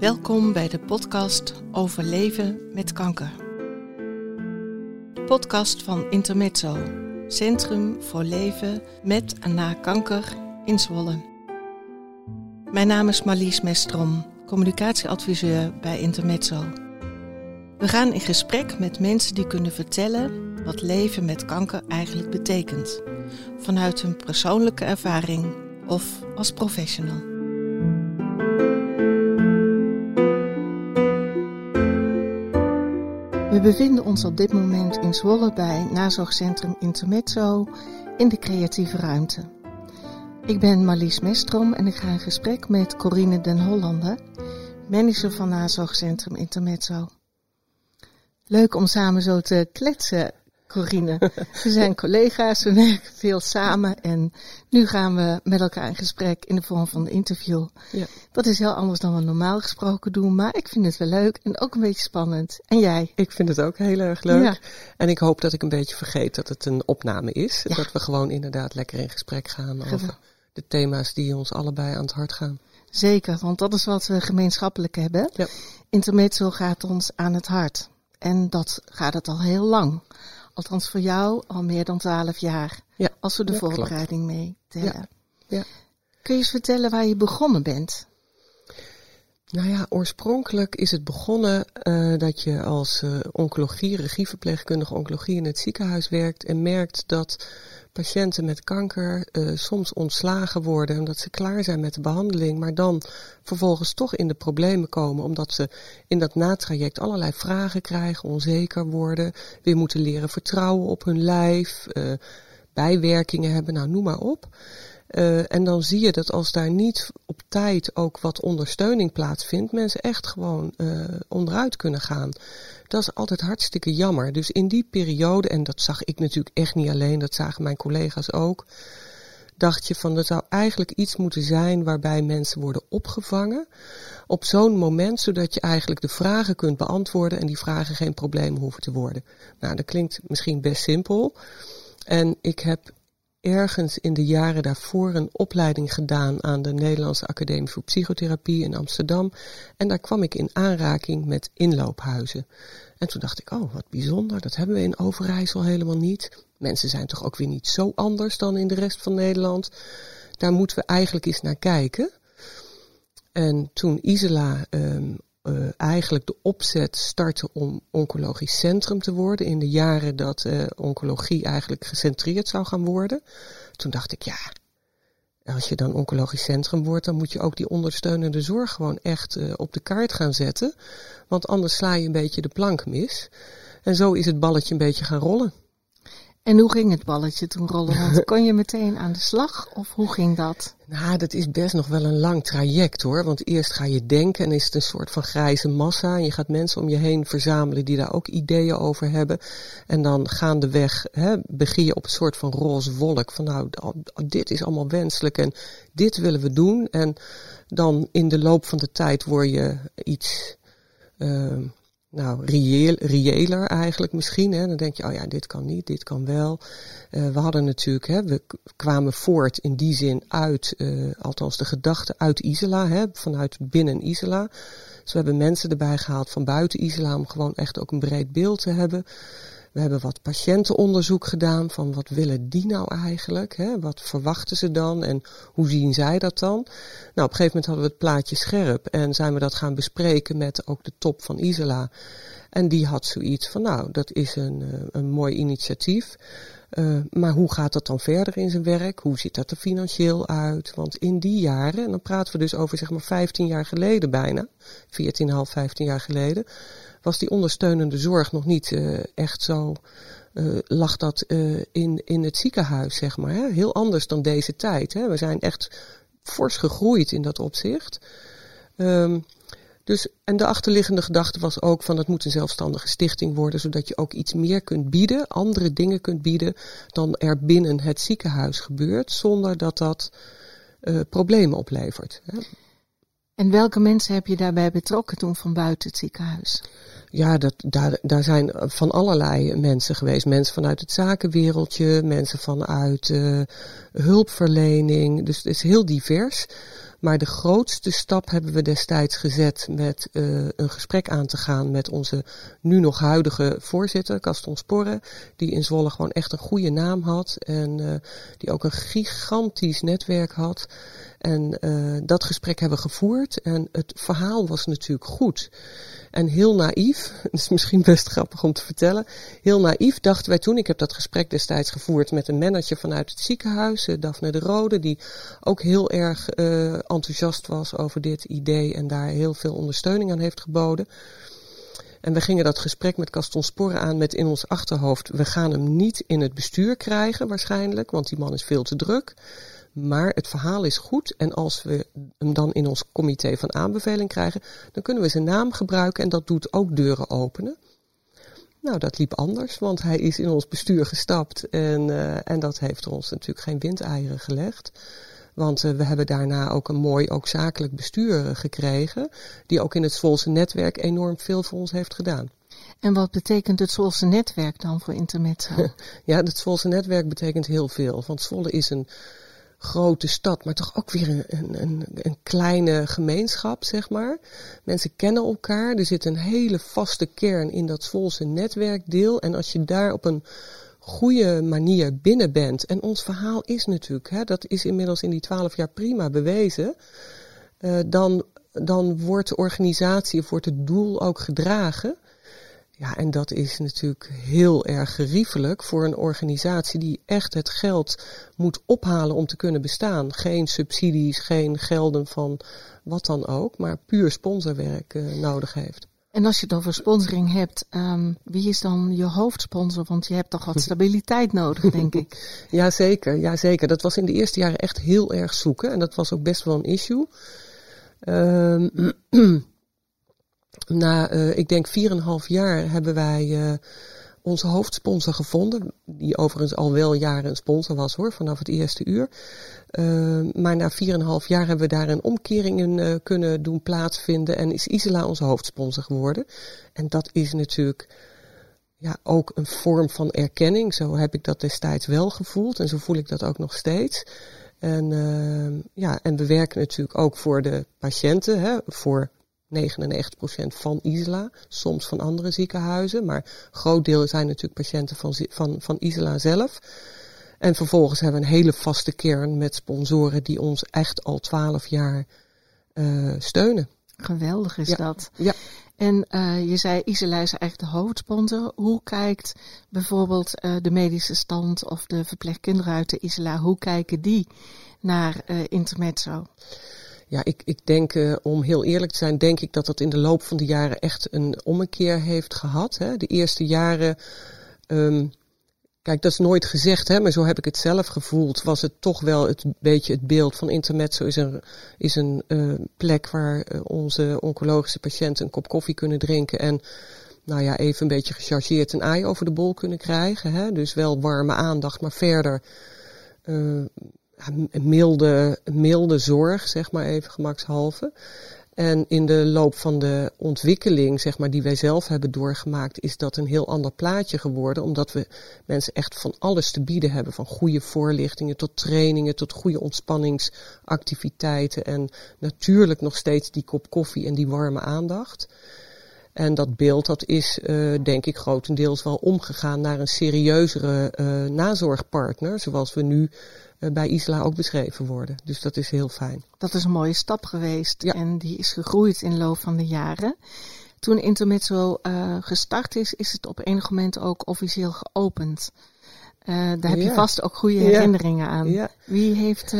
Welkom bij de podcast Overleven met kanker. De podcast van Intermezzo, Centrum voor Leven met en na kanker in Zwolle. Mijn naam is Marlies Mestrom, communicatieadviseur bij Intermezzo. We gaan in gesprek met mensen die kunnen vertellen wat leven met kanker eigenlijk betekent. Vanuit hun persoonlijke ervaring of als professional. We bevinden ons op dit moment in Zwolle bij Nazorgcentrum Intermezzo in de creatieve ruimte. Ik ben Marlies Mestrom en ik ga in gesprek met Corine den Hollander, manager van Nazorgcentrum Intermezzo. Leuk om samen zo te kletsen, Corine. We zijn collega's, we werken veel samen en nu gaan we met elkaar in gesprek in de vorm van een interview. Ja. Dat is heel anders dan we normaal gesproken doen, maar ik vind het wel leuk en ook een beetje spannend. En jij? Ik vind het ook heel erg leuk. Ja. En ik hoop dat ik een beetje vergeet dat het een opname is. Ja. Dat we gewoon inderdaad lekker in gesprek gaan over de thema's die ons allebei aan het hart gaan. Zeker, want dat is wat we gemeenschappelijk hebben. Ja. Intermezzo gaat ons aan het hart. En dat gaat het al heel lang. Althans voor jou al meer dan 12 jaar. Ja, als we de voorbereiding klopt. Mee tellen. Ja, ja. Kun je eens vertellen waar je begonnen bent? Nou ja, oorspronkelijk is het begonnen dat je als oncologie, regieverpleegkundige oncologie in het ziekenhuis werkt. En merkt dat patiënten met kanker soms ontslagen worden omdat ze klaar zijn met de behandeling. Maar dan vervolgens toch in de problemen komen omdat ze in dat natraject allerlei vragen krijgen, onzeker worden. Weer moeten leren vertrouwen op hun lijf, bijwerkingen hebben, nou noem maar op. En dan zie je dat als daar niet op tijd ook wat ondersteuning plaatsvindt, mensen echt gewoon onderuit kunnen gaan. Dat is altijd hartstikke jammer. Dus in die periode, en dat zag ik natuurlijk echt niet alleen, dat zagen mijn collega's ook, dacht je van, er zou eigenlijk iets moeten zijn waarbij mensen worden opgevangen op zo'n moment, zodat je eigenlijk de vragen kunt beantwoorden en die vragen geen probleem hoeven te worden. Nou, dat klinkt misschien best simpel. En ik heb ergens in de jaren daarvoor een opleiding gedaan aan de Nederlandse Academie voor Psychotherapie in Amsterdam. En daar kwam ik in aanraking met inloophuizen. En toen dacht ik, oh wat bijzonder, dat hebben we in Overijssel helemaal niet. Mensen zijn toch ook weer niet zo anders dan in de rest van Nederland. Daar moeten we eigenlijk eens naar kijken. En toen Isala eigenlijk de opzet startte om oncologisch centrum te worden in de jaren dat oncologie eigenlijk gecentreerd zou gaan worden. Toen dacht ik, ja, als je dan oncologisch centrum wordt, dan moet je ook die ondersteunende zorg gewoon echt op de kaart gaan zetten. Want anders sla je een beetje de plank mis. En zo is het balletje een beetje gaan rollen. En hoe ging het balletje toen rollen? Want kon je meteen aan de slag of hoe ging dat? Nou, dat is best nog wel een lang traject hoor. Want eerst ga je denken en is het een soort van grijze massa. En je gaat mensen om je heen verzamelen die daar ook ideeën over hebben. En dan gaandeweg begin je op een soort van roze wolk. Van nou, dit is allemaal wenselijk en dit willen we doen. En dan in de loop van de tijd word je iets reëler eigenlijk misschien. Hè. Dan denk je, oh ja, dit kan niet, dit kan wel. We hadden natuurlijk, we kwamen voort in die zin uit, althans de gedachte uit Isala, vanuit binnen Isala. Dus we hebben mensen erbij gehaald van buiten Isala om gewoon echt ook een breed beeld te hebben. We hebben wat patiëntenonderzoek gedaan van wat willen die nou eigenlijk? Hè? Wat verwachten ze dan en hoe zien zij dat dan? Nou, op een gegeven moment hadden we het plaatje scherp en zijn we dat gaan bespreken met ook de top van Isala. En die had zoiets van, nou, dat is een mooi initiatief. Maar hoe gaat dat dan verder in zijn werk? Hoe ziet dat er financieel uit? Want in die jaren, en dan praten we dus over zeg maar 15 jaar geleden bijna, 15 jaar geleden, was die ondersteunende zorg nog niet echt zo, lag dat in het ziekenhuis, zeg maar. Hè? Heel anders dan deze tijd. Hè? We zijn echt fors gegroeid in dat opzicht. Dus, en de achterliggende gedachte was ook van het moet een zelfstandige stichting worden, zodat je ook iets meer kunt bieden, andere dingen kunt bieden dan er binnen het ziekenhuis gebeurt, zonder dat problemen oplevert. Hè? En welke mensen heb je daarbij betrokken toen van buiten het ziekenhuis? Ja, daar zijn van allerlei mensen geweest. Mensen vanuit het zakenwereldje, mensen vanuit hulpverlening. Dus het is heel divers. Maar de grootste stap hebben we destijds gezet met een gesprek aan te gaan met onze nu nog huidige voorzitter, Gaston Sporre. Die in Zwolle gewoon echt een goede naam had en die ook een gigantisch netwerk had. En dat gesprek hebben we gevoerd en het verhaal was natuurlijk goed. En heel naïef, dat is misschien best grappig om te vertellen, heel naïef dachten wij toen, ik heb dat gesprek destijds gevoerd met een manager vanuit het ziekenhuis, Daphne de Rode, die ook heel erg enthousiast was over dit idee en daar heel veel ondersteuning aan heeft geboden. En we gingen dat gesprek met Gaston Sporre aan met in ons achterhoofd, we gaan hem niet in het bestuur krijgen waarschijnlijk, want die man is veel te druk. Maar het verhaal is goed en als we hem dan in ons comité van aanbeveling krijgen, dan kunnen we zijn naam gebruiken en dat doet ook deuren openen. Nou, dat liep anders, want hij is in ons bestuur gestapt en dat heeft ons natuurlijk geen windeieren gelegd. Want we hebben daarna ook een mooi, ook zakelijk bestuur gekregen, die ook in het Zwolse netwerk enorm veel voor ons heeft gedaan. En wat betekent het Zwolse netwerk dan voor Intermezzo? Ja, het Zwolse netwerk betekent heel veel, want Zwolle is een grote stad, maar toch ook weer een kleine gemeenschap, zeg maar. Mensen kennen elkaar, er zit een hele vaste kern in dat Zwolse netwerkdeel. En als je daar op een goede manier binnen bent, en ons verhaal is natuurlijk, hè, dat is inmiddels in die 12 jaar prima bewezen, dan wordt de organisatie of wordt het doel ook gedragen. Ja, en dat is natuurlijk heel erg geriefelijk voor een organisatie die echt het geld moet ophalen om te kunnen bestaan. Geen subsidies, geen gelden van wat dan ook, maar puur sponsorwerk nodig heeft. En als je het over sponsoring hebt, wie is dan je hoofdsponsor? Want je hebt toch wat stabiliteit nodig, denk ik. Jazeker. Dat was in de eerste jaren echt heel erg zoeken en dat was ook best wel een issue. Na, ik denk 4,5 jaar hebben wij onze hoofdsponsor gevonden. Die overigens al wel jaren een sponsor was hoor, vanaf het eerste uur. Maar na 4,5 jaar hebben we daar een omkering in kunnen doen plaatsvinden. En is Isala onze hoofdsponsor geworden. En dat is natuurlijk ja, ook een vorm van erkenning. Zo heb ik dat destijds wel gevoeld. En zo voel ik dat ook nog steeds. En, en we werken natuurlijk ook voor de patiënten, hè, voor 99% van Isla, soms van andere ziekenhuizen, maar een groot deel zijn natuurlijk patiënten van Isla zelf. En vervolgens hebben we een hele vaste kern met sponsoren die ons echt al 12 jaar steunen. Geweldig is dat. Ja. En je zei Isla is eigenlijk de hoofdsponsor. Hoe kijkt bijvoorbeeld de medische stand of de verpleegkinderen uit de Isla, hoe kijken die naar Intermezzo? Ja, ik denk, om heel eerlijk te zijn, denk ik dat dat in de loop van de jaren echt een ommekeer heeft gehad. Hè. De eerste jaren, kijk, dat is nooit gezegd, hè, maar zo heb ik het zelf gevoeld, was het toch wel een beetje het beeld van Intermezzo is een plek waar onze oncologische patiënten een kop koffie kunnen drinken en nou ja, even een beetje gechargeerd een ei over de bol kunnen krijgen. Hè. Dus wel warme aandacht, maar verder milde zorg, zeg maar even gemakshalve. En in de loop van de ontwikkeling, zeg maar, die wij zelf hebben doorgemaakt, is dat een heel ander plaatje geworden. Omdat we mensen echt van alles te bieden hebben. Van goede voorlichtingen tot trainingen, tot goede ontspanningsactiviteiten. En natuurlijk nog steeds die kop koffie en die warme aandacht. En dat beeld, dat is denk ik grotendeels wel omgegaan naar een serieuzere nazorgpartner, zoals we nu bij Isla ook beschreven worden. Dus dat is heel fijn. Dat is een mooie stap geweest en die is gegroeid in de loop van de jaren. Toen Intermezzo gestart is, is het op enig moment ook officieel geopend. Daar heb je vast ook goede herinneringen aan. Ja. Wie heeft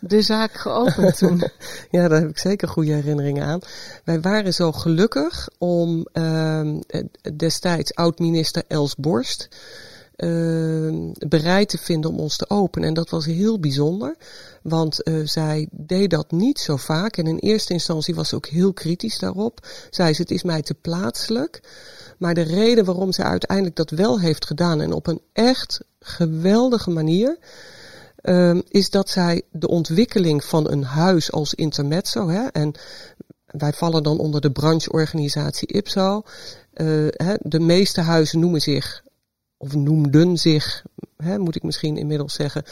de zaak geopend toen? Ja, daar heb ik zeker goede herinneringen aan. Wij waren zo gelukkig om destijds oud-minister Els Borst bereid te vinden om ons te openen. En dat was heel bijzonder, want zij deed dat niet zo vaak. En in eerste instantie was ze ook heel kritisch daarop. Zei ze, het is mij te plaatselijk. Maar de reden waarom ze uiteindelijk dat wel heeft gedaan en op een echt geweldige manier is dat zij de ontwikkeling van een huis als intermezzo, hè, en wij vallen dan onder de brancheorganisatie IPSO, hè, de meeste huizen noemen zich, of noemden zich, hè, moet ik misschien inmiddels zeggen,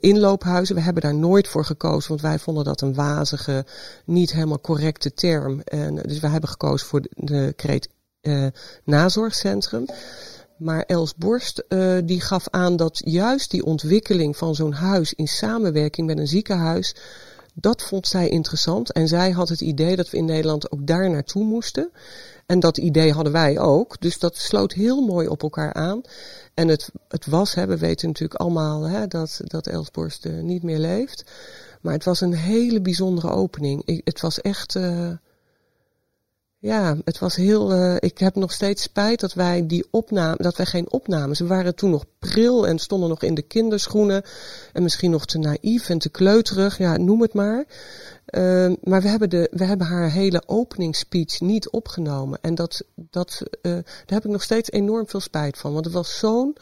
inloophuizen. We hebben daar nooit voor gekozen, want wij vonden dat een wazige, niet helemaal correcte term. En, dus we hebben gekozen voor de kreet nazorgcentrum. Maar Els Borst die gaf aan dat juist die ontwikkeling van zo'n huis in samenwerking met een ziekenhuis, dat vond zij interessant. En zij had het idee dat we in Nederland ook daar naartoe moesten. En dat idee hadden wij ook. Dus dat sloot heel mooi op elkaar aan. En het was, hè, we weten natuurlijk allemaal dat Els Borst niet meer leeft. Maar het was een hele bijzondere opening. Het was echt... Ja, het was heel. Ik heb nog steeds spijt dat wij geen opnames. We waren toen nog pril en stonden nog in de kinderschoenen. En misschien nog te naïef en te kleuterig. Ja, noem het maar. Maar we hebben haar hele openingsspeech niet opgenomen. En daar heb ik nog steeds enorm veel spijt van. Want het was zo'n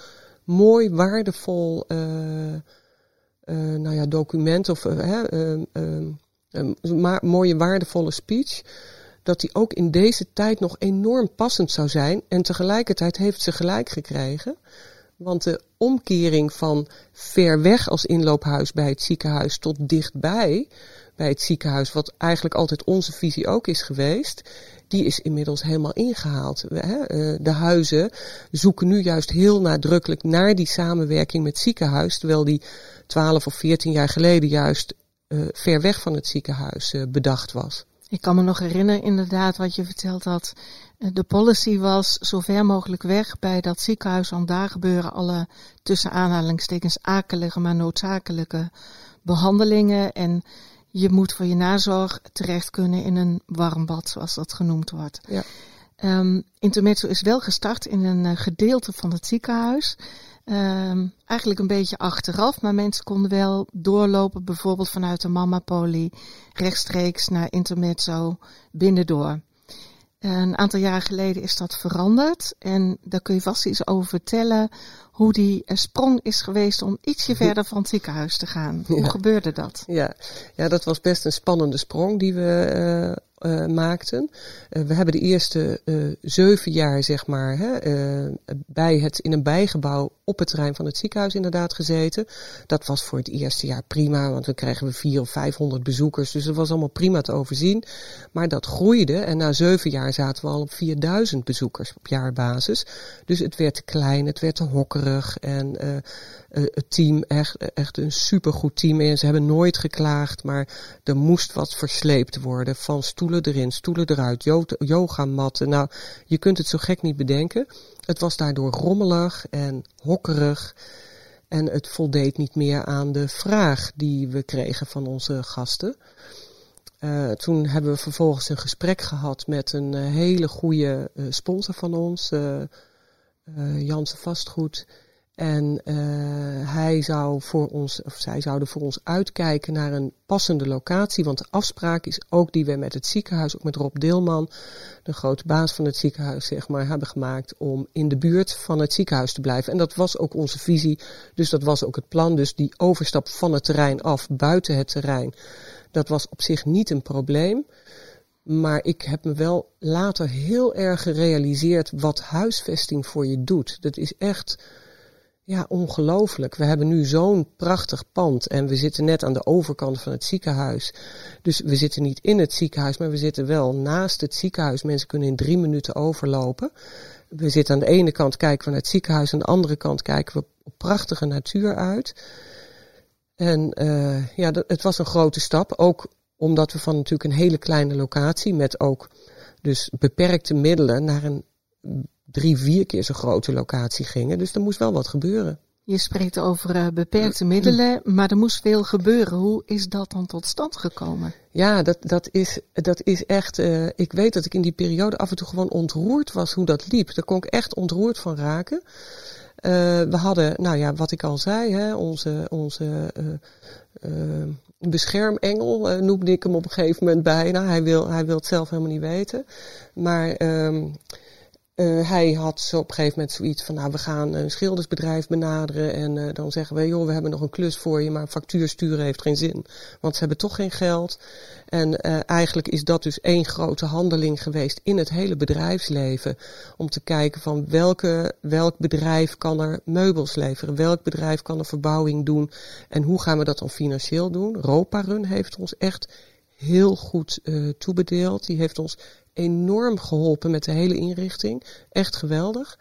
mooi, waardevol document. Of mooie, waardevolle speech. Dat die ook in deze tijd nog enorm passend zou zijn. En tegelijkertijd heeft ze gelijk gekregen. Want de omkering van ver weg als inloophuis bij het ziekenhuis tot dichtbij bij het ziekenhuis, wat eigenlijk altijd onze visie ook is geweest, die is inmiddels helemaal ingehaald. De huizen zoeken nu juist heel nadrukkelijk naar die samenwerking met het ziekenhuis, terwijl die 12 of 14 jaar geleden juist ver weg van het ziekenhuis bedacht was. Ik kan me nog herinneren inderdaad wat je verteld had. De policy was zo ver mogelijk weg bij dat ziekenhuis. Want daar gebeuren alle tussen aanhalingstekens akelige maar noodzakelijke behandelingen. En je moet voor je nazorg terecht kunnen in een warm bad zoals dat genoemd wordt. Ja. Intermezzo is wel gestart in een gedeelte van het ziekenhuis. Eigenlijk een beetje achteraf, maar mensen konden wel doorlopen, bijvoorbeeld vanuit de mama-poli, rechtstreeks naar Intermezzo, binnendoor. Een aantal jaar geleden is dat veranderd en daar kun je vast iets over vertellen hoe die sprong is geweest om ietsje verder van het ziekenhuis te gaan. Hoe gebeurde dat? Ja, dat was best een spannende sprong die we maakten. We hebben de eerste 7 jaar in een bijgebouw op het terrein van het ziekenhuis inderdaad gezeten. Dat was voor het eerste jaar prima, want dan kregen we 400 of 500 bezoekers. Dus dat was allemaal prima te overzien. Maar dat groeide en na 7 jaar zaten we al op 4000 bezoekers op jaarbasis. Dus het werd te klein, het werd te hokkerig en het team, echt een supergoed team. En ze hebben nooit geklaagd, maar er moest wat versleept worden van stoelen erin, stoelen eruit, yogamatten. Nou, je kunt het zo gek niet bedenken. Het was daardoor rommelig en hokkerig. En het voldeed niet meer aan de vraag die we kregen van onze gasten. Toen hebben we vervolgens een gesprek gehad met een hele goede sponsor van ons, Jans Vastgoed. En zij zouden voor ons uitkijken naar een passende locatie. Want de afspraak is ook die we met het ziekenhuis, ook met Rob Deelman, de grote baas van het ziekenhuis, hebben gemaakt om in de buurt van het ziekenhuis te blijven. En dat was ook onze visie, dus dat was ook het plan. Dus die overstap van het terrein af, buiten het terrein, dat was op zich niet een probleem. Maar ik heb me wel later heel erg gerealiseerd wat huisvesting voor je doet. Dat is echt... Ja, ongelooflijk. We hebben nu zo'n prachtig pand en we zitten net aan de overkant van het ziekenhuis. Dus we zitten niet in het ziekenhuis, maar we zitten wel naast het ziekenhuis. Mensen kunnen in 3 minuten overlopen. We zitten aan de ene kant, kijken we naar het ziekenhuis, aan de andere kant kijken we op prachtige natuur uit. En het was een grote stap, ook omdat we van natuurlijk een hele kleine locatie met ook dus beperkte middelen naar een 3-4 keer zo'n grote locatie gingen. Dus er moest wel wat gebeuren. Je spreekt over beperkte middelen, maar er moest veel gebeuren. Hoe is dat dan tot stand gekomen? Ja, dat is echt... ik weet dat ik in die periode af en toe gewoon ontroerd was hoe dat liep. Daar kon ik echt ontroerd van raken. We hadden, wat ik al zei, onze beschermengel noemde ik hem op een gegeven moment bijna. Hij wil het zelf helemaal niet weten. Maar... Hij had op een gegeven moment zoiets van, nou, we gaan een schildersbedrijf benaderen en dan zeggen we, joh, we hebben nog een klus voor je, maar een factuur sturen heeft geen zin, want ze hebben toch geen geld. En eigenlijk is dat dus één grote handeling geweest in het hele bedrijfsleven, om te kijken van welk bedrijf kan er meubels leveren, welk bedrijf kan er verbouwing doen en hoe gaan we dat dan financieel doen. Roparun heeft ons echt heel goed toebedeeld, die heeft ons enorm geholpen met de hele inrichting. Echt geweldig.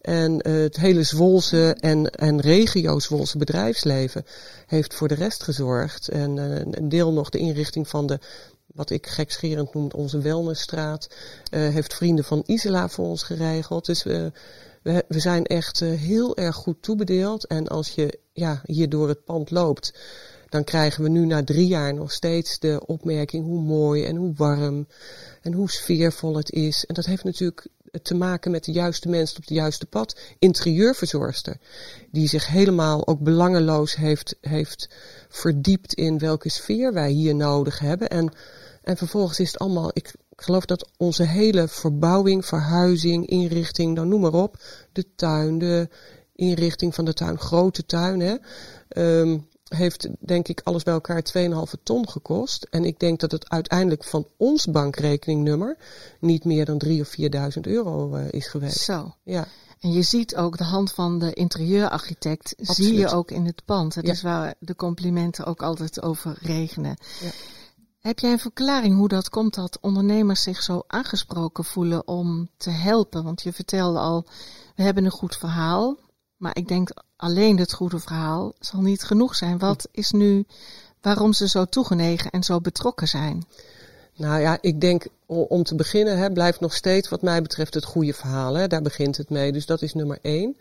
En het hele Zwolse en regio Zwolse bedrijfsleven heeft voor de rest gezorgd. En een deel nog de inrichting van de, wat ik gekscherend noem, onze wellnessstraat. Heeft Vrienden van Isla voor ons geregeld. Dus we zijn echt heel erg goed toebedeeld. En als je hier door het pand loopt, dan krijgen we nu na 3 jaar nog steeds de opmerking hoe mooi en hoe warm en hoe sfeervol het is. En dat heeft natuurlijk te maken met de juiste mensen op het juiste pad. Interieurverzorgster, die zich helemaal ook belangeloos heeft verdiept in welke sfeer wij hier nodig hebben. En vervolgens is het allemaal, ik geloof dat onze hele verbouwing, verhuizing, inrichting, dan noem maar op, de tuin, de inrichting van de tuin, grote tuin, hè. Heeft denk ik alles bij elkaar 2,5 ton gekost. En ik denk dat het uiteindelijk van ons bankrekeningnummer niet meer dan 3.000 of 4.000 euro is geweest. Zo. Ja. En je ziet ook de hand van de interieurarchitect, absoluut, zie je ook in het pand. Dat is waar de complimenten ook altijd over regenen. Ja. Heb jij een verklaring hoe dat komt dat ondernemers zich zo aangesproken voelen om te helpen? Want je vertelde al, we hebben een goed verhaal. Maar ik denk, alleen het goede verhaal zal niet genoeg zijn. Wat is nu waarom ze zo toegenegen en zo betrokken zijn? Nou ja, ik denk om te beginnen blijft nog steeds wat mij betreft het goede verhaal. Hè. Daar begint het mee. Dus dat is nummer 1.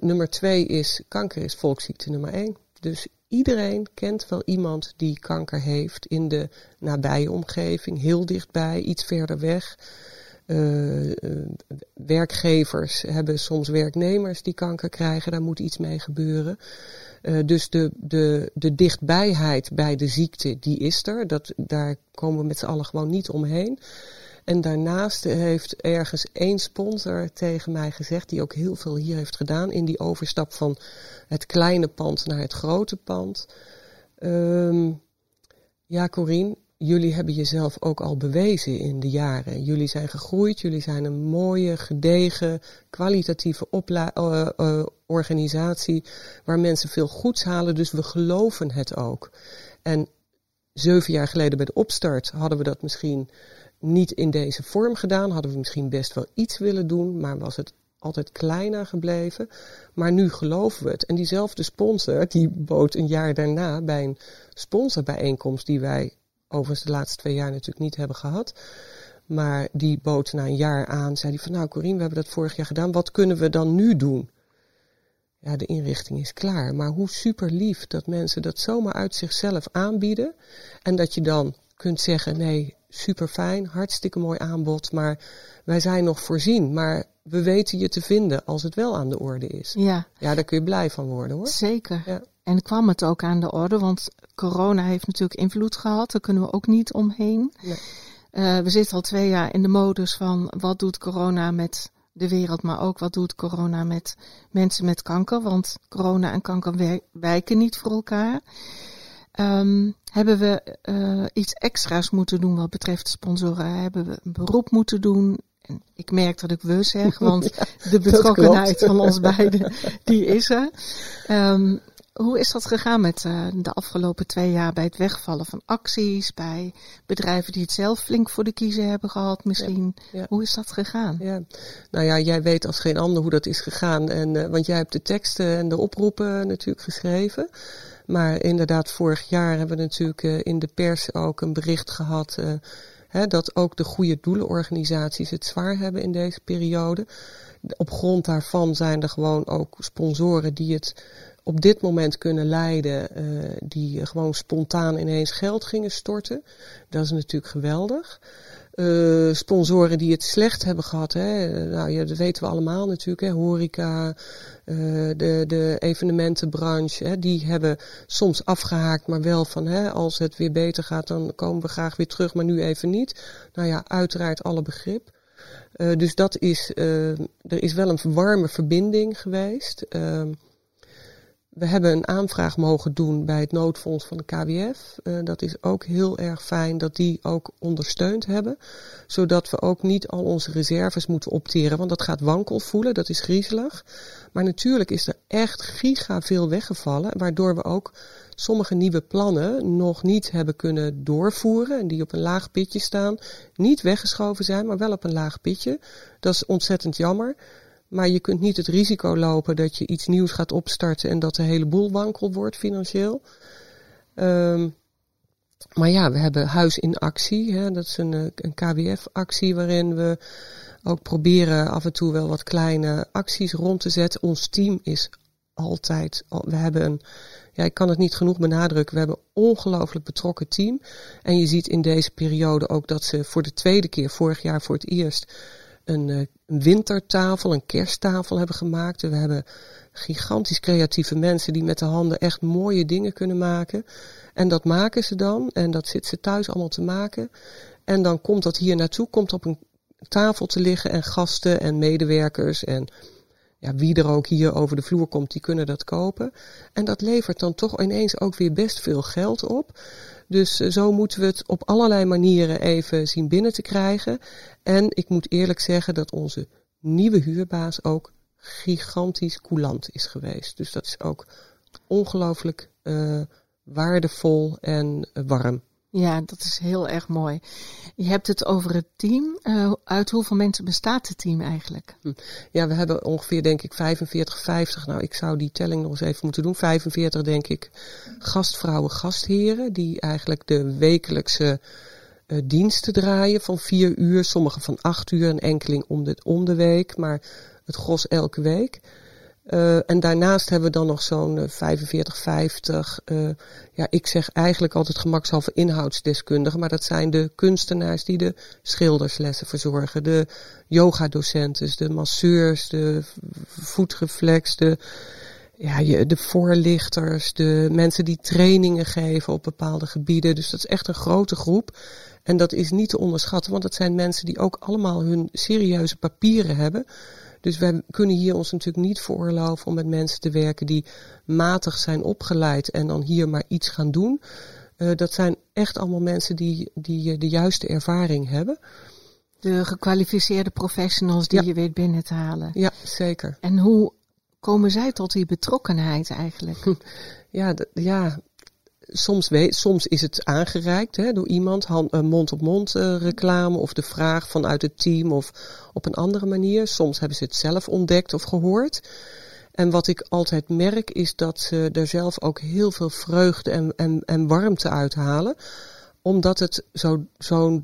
Nummer 2 is, kanker is volksziekte nummer 1. Dus iedereen kent wel iemand die kanker heeft in de nabije omgeving. Heel dichtbij, iets verder weg. Werkgevers hebben soms werknemers die kanker krijgen. Daar moet iets mee gebeuren. Dus de dichtbijheid bij de ziekte, die is er. Daar komen we met z'n allen gewoon niet omheen. En daarnaast heeft ergens één sponsor tegen mij gezegd, die ook heel veel hier heeft gedaan in die overstap van het kleine pand naar het grote pand. Ja, Corine, jullie hebben jezelf ook al bewezen in de jaren. Jullie zijn gegroeid, jullie zijn een mooie, gedegen, kwalitatieve organisatie waar mensen veel goeds halen, dus we geloven het ook. En 7 jaar geleden bij de opstart hadden we dat misschien niet in deze vorm gedaan, hadden we misschien best wel iets willen doen, maar was het altijd kleiner gebleven. Maar nu geloven we het. En diezelfde sponsor, die bood een jaar daarna bij een sponsorbijeenkomst die wij overigens de laatste 2 jaar natuurlijk niet hebben gehad. Maar die bood na een jaar aan, zei die van, nou Corine, we hebben dat vorig jaar gedaan. Wat kunnen we dan nu doen? Ja, de inrichting is klaar. Maar hoe super lief dat mensen dat zomaar uit zichzelf aanbieden. En dat je dan kunt zeggen, nee, super fijn, hartstikke mooi aanbod. Maar wij zijn nog voorzien. Maar we weten je te vinden als het wel aan de orde is. Ja, daar kun je blij van worden, hoor. Zeker. Ja. En kwam het ook aan de orde, want corona heeft natuurlijk invloed gehad. Daar kunnen we ook niet omheen. Nee. We zitten al 2 jaar in de modus van wat doet corona met de wereld, maar ook wat doet corona met mensen met kanker. Want corona en kanker wijken niet voor elkaar. Hebben we iets extra's moeten doen wat betreft sponsoren? Hebben we een beroep moeten doen? En ik merk dat ik we zeg, want ja, de betrokkenheid van ons beiden, die is er. Hoe is dat gegaan met de afgelopen 2 jaar bij het wegvallen van acties, bij bedrijven die het zelf flink voor de kiezer hebben gehad misschien? Ja. Hoe is dat gegaan? Ja. Nou ja, jij weet als geen ander hoe dat is gegaan. Want jij hebt de teksten en de oproepen natuurlijk geschreven. Maar inderdaad, vorig jaar hebben we natuurlijk in de pers ook een bericht gehad, dat ook de goede doelenorganisaties het zwaar hebben in deze periode. Op grond daarvan zijn er gewoon ook sponsoren die het op dit moment kunnen leiden, die gewoon spontaan ineens geld gingen storten. Dat is natuurlijk geweldig. Sponsoren die het slecht hebben gehad, hè? Nou, ja, dat weten we allemaal natuurlijk, hè? Horeca, de evenementenbranche, hè? Die hebben soms afgehaakt, maar wel van, hè, als het weer beter gaat, dan komen we graag weer terug, maar nu even niet. Nou ja, uiteraard alle begrip. Dus dat is, er is wel een warme verbinding geweest. We hebben een aanvraag mogen doen bij het noodfonds van de KWF. Dat is ook heel erg fijn dat die ook ondersteund hebben. Zodat we ook niet al onze reserves moeten opteren. Want dat gaat wankel voelen, dat is griezelig. Maar natuurlijk is er echt giga veel weggevallen. Waardoor we ook sommige nieuwe plannen nog niet hebben kunnen doorvoeren. En die op een laag pitje staan. Niet weggeschoven zijn, maar wel op een laag pitje. Dat is ontzettend jammer. Maar je kunt niet het risico lopen dat je iets nieuws gaat opstarten en dat de hele boel wankel wordt financieel. Maar ja, we hebben Huis in Actie. Hè. Dat is een KWF-actie waarin we ook proberen af en toe wel wat kleine acties rond te zetten. Ons team is altijd, we hebben een, ja, ik kan het niet genoeg benadrukken, we hebben een ongelooflijk betrokken team. En je ziet in deze periode ook dat ze voor de tweede keer, vorig jaar voor het eerst, een wintertafel, een kersttafel hebben gemaakt. We hebben gigantisch creatieve mensen die met de handen echt mooie dingen kunnen maken. En dat maken ze dan. En dat zitten ze thuis allemaal te maken. En dan komt dat hier naartoe, komt op een tafel te liggen. En gasten en medewerkers en ja, wie er ook hier over de vloer komt, die kunnen dat kopen. En dat levert dan toch ineens ook weer best veel geld op. Dus zo moeten we het op allerlei manieren even zien binnen te krijgen. En ik moet eerlijk zeggen dat onze nieuwe huurbaas ook gigantisch coulant is geweest. Dus dat is ook ongelooflijk waardevol en warm. Ja, dat is heel erg mooi. Je hebt het over het team. Uit hoeveel mensen bestaat het team eigenlijk? Ja, we hebben ongeveer denk ik 45, 50. Nou, ik zou die telling nog eens even moeten doen. 45 denk ik gastvrouwen, gastheren. Die eigenlijk de wekelijkse diensten draaien van 4 uur. Sommigen van 8 uur. Een enkeling om de week. Maar het gros elke week. En daarnaast hebben we dan nog zo'n 45, 50, ja, ik zeg eigenlijk altijd gemakshalve inhoudsdeskundigen, maar dat zijn de kunstenaars die de schilderslessen verzorgen, de yogadocenten, de masseurs, de voetreflex, de voorlichters, de mensen die trainingen geven op bepaalde gebieden. Dus dat is echt een grote groep. En dat is niet te onderschatten, want dat zijn mensen die ook allemaal hun serieuze papieren hebben. Dus wij kunnen hier ons natuurlijk niet veroorloven om met mensen te werken die matig zijn opgeleid en dan hier maar iets gaan doen. Dat zijn echt allemaal mensen die de juiste ervaring hebben. De gekwalificeerde professionals die je weet binnen te halen. Ja, zeker. En hoe komen zij tot die betrokkenheid eigenlijk? Ja. Soms is het aangereikt door iemand, mond-op-mond reclame of de vraag vanuit het team of op een andere manier. Soms hebben ze het zelf ontdekt of gehoord. En wat ik altijd merk is dat ze er zelf ook heel veel vreugde en warmte uithalen. Omdat het zo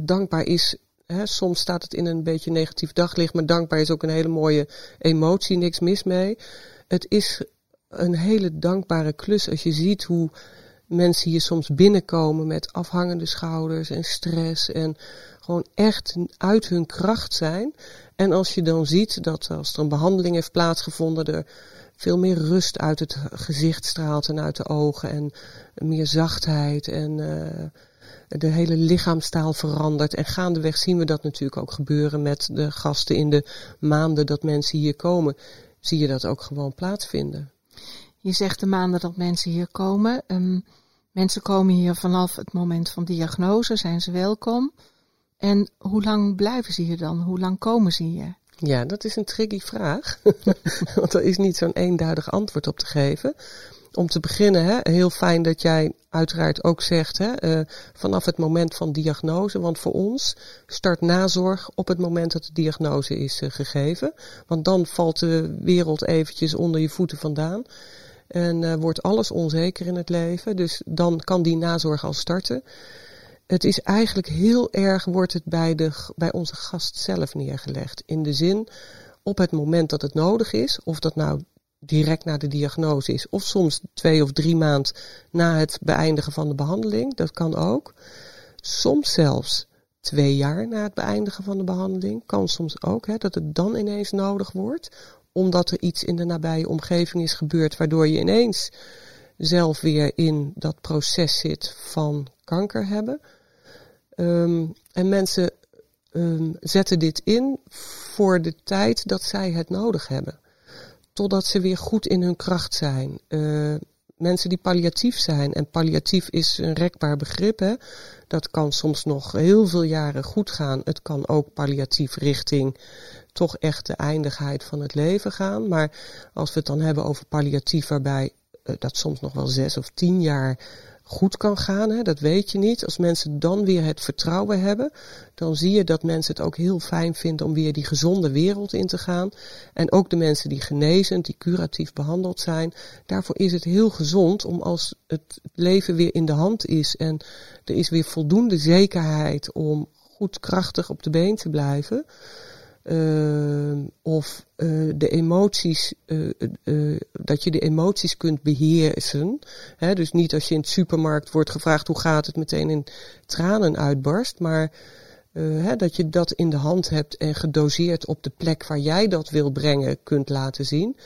dankbaar is. Hè. Soms staat het in een beetje negatief daglicht, maar dankbaar is ook een hele mooie emotie, niks mis mee. Het is een hele dankbare klus als je ziet hoe mensen hier soms binnenkomen met afhangende schouders en stress en gewoon echt uit hun kracht zijn. En als je dan ziet dat als er een behandeling heeft plaatsgevonden, er veel meer rust uit het gezicht straalt en uit de ogen en meer zachtheid en de hele lichaamstaal verandert. En gaandeweg zien we dat natuurlijk ook gebeuren met de gasten in de maanden dat mensen hier komen. Zie je dat ook gewoon plaatsvinden. Je zegt de maanden dat mensen hier komen. Mensen komen hier vanaf het moment van diagnose, zijn ze welkom. En hoe lang blijven ze hier dan? Hoe lang komen ze hier? Ja, dat is een tricky vraag. Want er is niet zo'n eenduidig antwoord op te geven. Om te beginnen, heel fijn dat jij uiteraard ook zegt, vanaf het moment van diagnose. Want voor ons start nazorg op het moment dat de diagnose is gegeven. Want dan valt de wereld eventjes onder je voeten vandaan. En wordt alles onzeker in het leven. Dus dan kan die nazorg al starten. Het is eigenlijk heel erg, wordt het bij onze gast zelf neergelegd. In de zin, op het moment dat het nodig is, of dat nou direct na de diagnose is, of soms 2 of 3 maanden na het beëindigen van de behandeling, dat kan ook. Soms zelfs 2 jaar na het beëindigen van de behandeling, kan soms ook dat het dan ineens nodig wordt, omdat er iets in de nabije omgeving is gebeurd, waardoor je ineens zelf weer in dat proces zit van kanker hebben. En mensen zetten dit in voor de tijd dat zij het nodig hebben. Totdat ze weer goed in hun kracht zijn. Mensen die palliatief zijn. En palliatief is een rekbaar begrip. Hè? Dat kan soms nog heel veel jaren goed gaan. Het kan ook palliatief richting toch echt de eindigheid van het leven gaan. Maar als we het dan hebben over palliatief waarbij dat soms nog wel 6 of 10 jaar goed kan gaan. Hè? Dat weet je niet. Als mensen dan weer het vertrouwen hebben, dan zie je dat mensen het ook heel fijn vinden om weer die gezonde wereld in te gaan. En ook de mensen die genezend, die curatief behandeld zijn. Daarvoor is het heel gezond om als het leven weer in de hand is en er is weer voldoende zekerheid om goed krachtig op de been te blijven. Of de emoties, dat je de emoties kunt beheersen. Hè? Dus niet als je in de supermarkt wordt gevraagd hoe gaat het, meteen in tranen uitbarst. Maar dat je dat in de hand hebt en gedoseerd op de plek waar jij dat wil brengen kunt laten zien.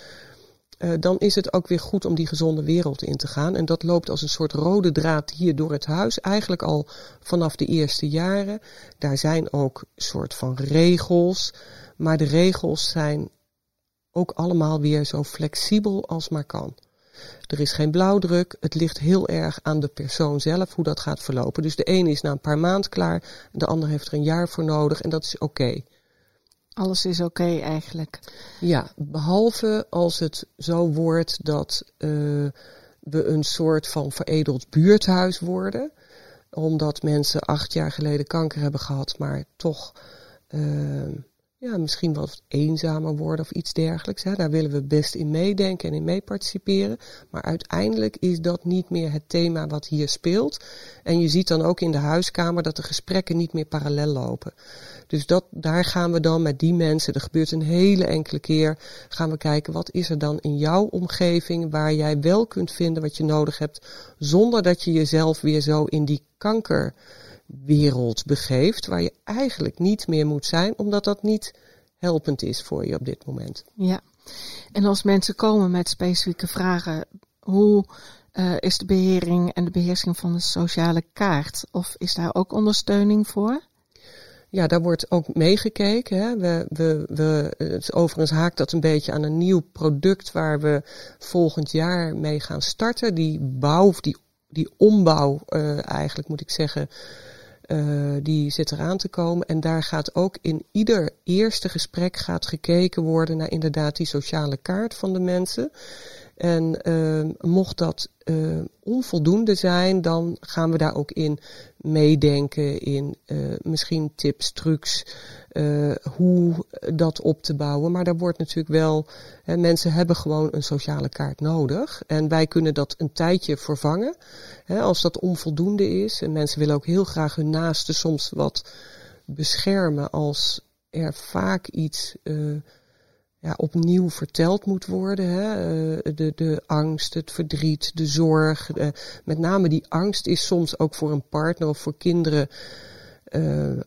Dan is het ook weer goed om die gezonde wereld in te gaan. En dat loopt als een soort rode draad hier door het huis. Eigenlijk al vanaf de eerste jaren. Daar zijn ook soort van regels. Maar de regels zijn ook allemaal weer zo flexibel als maar kan. Er is geen blauwdruk. Het ligt heel erg aan de persoon zelf hoe dat gaat verlopen. Dus de ene is na een paar maanden klaar. De ander heeft er een jaar voor nodig. En dat is oké. Alles is oké eigenlijk. Ja, behalve als het zo wordt dat we een soort van veredeld buurthuis worden. Omdat mensen 8 jaar geleden kanker hebben gehad, maar toch misschien wat eenzamer worden of iets dergelijks. Hè. Daar willen we best in meedenken en in meeparticiperen. Maar uiteindelijk is dat niet meer het thema wat hier speelt. En je ziet dan ook in de huiskamer dat de gesprekken niet meer parallel lopen. Dus daar gaan we dan met die mensen, er gebeurt een hele enkele keer, gaan we kijken wat is er dan in jouw omgeving waar jij wel kunt vinden wat je nodig hebt. Zonder dat je jezelf weer zo in die kankerwereld begeeft waar je eigenlijk niet meer moet zijn. Omdat dat niet helpend is voor je op dit moment. Ja, en als mensen komen met specifieke vragen, hoe is de behering en de beheersing van de sociale kaart? Of is daar ook ondersteuning voor? Ja, daar wordt ook meegekeken. Hè. Overigens haakt dat een beetje aan een nieuw product waar we volgend jaar mee gaan starten. Die bouw, of die ombouw eigenlijk moet ik zeggen, die zit eraan te komen. En daar gaat ook in ieder eerste gesprek gaat gekeken worden naar inderdaad die sociale kaart van de mensen. En mocht dat onvoldoende zijn, dan gaan we daar ook in meedenken in misschien tips, trucs, hoe dat op te bouwen. Maar daar wordt natuurlijk wel, mensen hebben gewoon een sociale kaart nodig. En wij kunnen dat een tijdje vervangen, hè, als dat onvoldoende is. En mensen willen ook heel graag hun naasten soms wat beschermen als er vaak iets opnieuw verteld moet worden. Hè? De angst, het verdriet, de zorg. Met name die angst is soms ook voor een partner of voor kinderen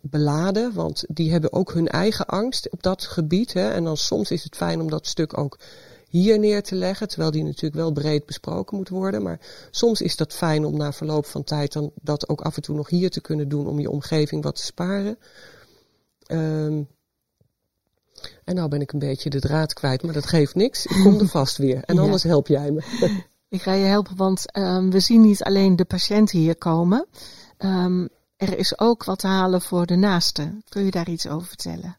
beladen. Want die hebben ook hun eigen angst op dat gebied. Hè? En dan soms is het fijn om dat stuk ook hier neer te leggen. Terwijl die natuurlijk wel breed besproken moet worden. Maar soms is dat fijn om na verloop van tijd dan dat ook af en toe nog hier te kunnen doen. Om je omgeving wat te sparen. En nou ben ik een beetje de draad kwijt, maar dat geeft niks. Ik kom er vast weer. En anders help jij me. Ik ga je helpen, want we zien niet alleen de patiënten hier komen. Er is ook wat te halen voor de naasten. Kun je daar iets over vertellen?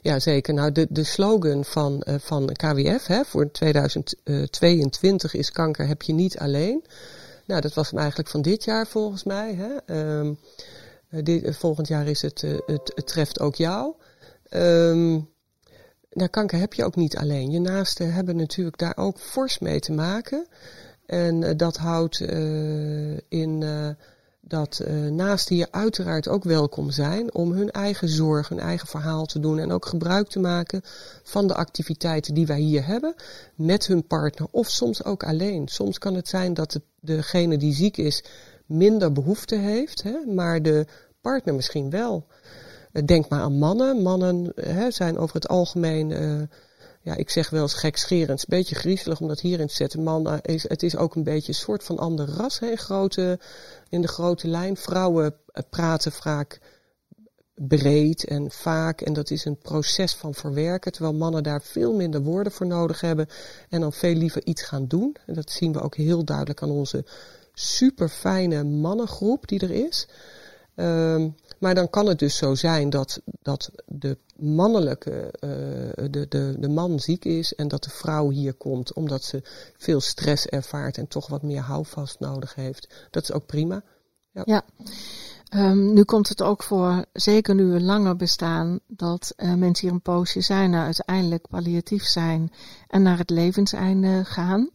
Ja zeker. Nou, de slogan van KWF voor 2022 is kanker heb je niet alleen. Nou, dat was hem eigenlijk van dit jaar volgens mij. Hè. Volgend jaar is het treft ook jou. Kanker heb je ook niet alleen. Je naasten hebben natuurlijk daar ook fors mee te maken. En dat houdt in dat naasten hier uiteraard ook welkom zijn om hun eigen zorg, hun eigen verhaal te doen en ook gebruik te maken van de activiteiten die wij hier hebben met hun partner of soms ook alleen. Soms kan het zijn dat degene die ziek is minder behoefte heeft, hè, maar de partner misschien wel. Denk maar aan mannen. Mannen zijn over het algemeen, ik zeg wel eens gekscherend, een beetje griezelig om dat hierin te zetten. Mannen, het is ook een beetje een soort van ander ras in de grote lijn. Vrouwen praten vaak breed en vaak. En dat is een proces van verwerken. Terwijl mannen daar veel minder woorden voor nodig hebben. En dan veel liever iets gaan doen. En dat zien we ook heel duidelijk aan onze superfijne mannengroep die er is. Maar dan kan het dus zo zijn dat de mannelijke, de man ziek is en dat de vrouw hier komt omdat ze veel stress ervaart en toch wat meer houvast nodig heeft. Dat is ook prima. Ja. Nu komt het ook voor, zeker nu we langer bestaan, dat mensen hier een poosje zijn en uiteindelijk palliatief zijn en naar het levenseinde gaan.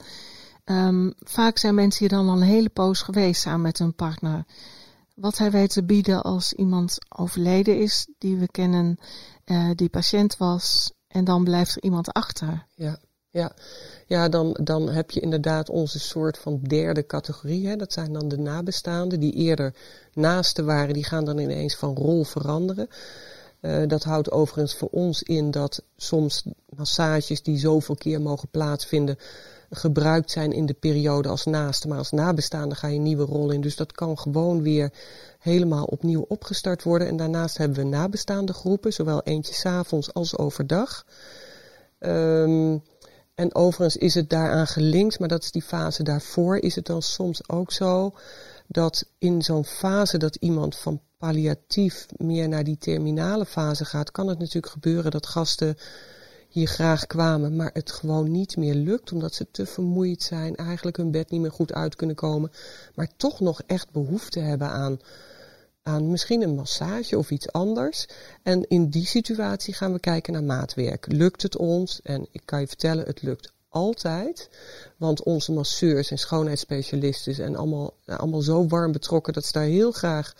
Vaak zijn mensen hier dan al een hele poos geweest samen met hun partner. Wat hebben wij te bieden als iemand overleden is, die we kennen, die patiënt was, en dan blijft er iemand achter? Ja, dan heb je inderdaad onze soort van derde categorie. Hè. Dat zijn dan de nabestaanden, die eerder naasten waren, die gaan dan ineens van rol veranderen. Dat houdt overigens voor ons in dat soms massages die zoveel keer mogen plaatsvinden gebruikt zijn in de periode als naaste, maar als nabestaande ga je een nieuwe rol in. Dus dat kan gewoon weer helemaal opnieuw opgestart worden. En daarnaast hebben we nabestaande groepen, zowel eentje 's avonds als overdag. En overigens is het daaraan gelinkt, maar dat is die fase daarvoor, is het dan soms ook zo dat in zo'n fase dat iemand van palliatief meer naar die terminale fase gaat, kan het natuurlijk gebeuren dat gasten hier graag kwamen, maar het gewoon niet meer lukt, omdat ze te vermoeid zijn, eigenlijk hun bed niet meer goed uit kunnen komen, maar toch nog echt behoefte hebben aan misschien een massage of iets anders. En in die situatie gaan we kijken naar maatwerk. Lukt het ons? En ik kan je vertellen, het lukt altijd, want onze masseurs en schoonheidsspecialisten zijn allemaal zo warm betrokken dat ze daar heel graag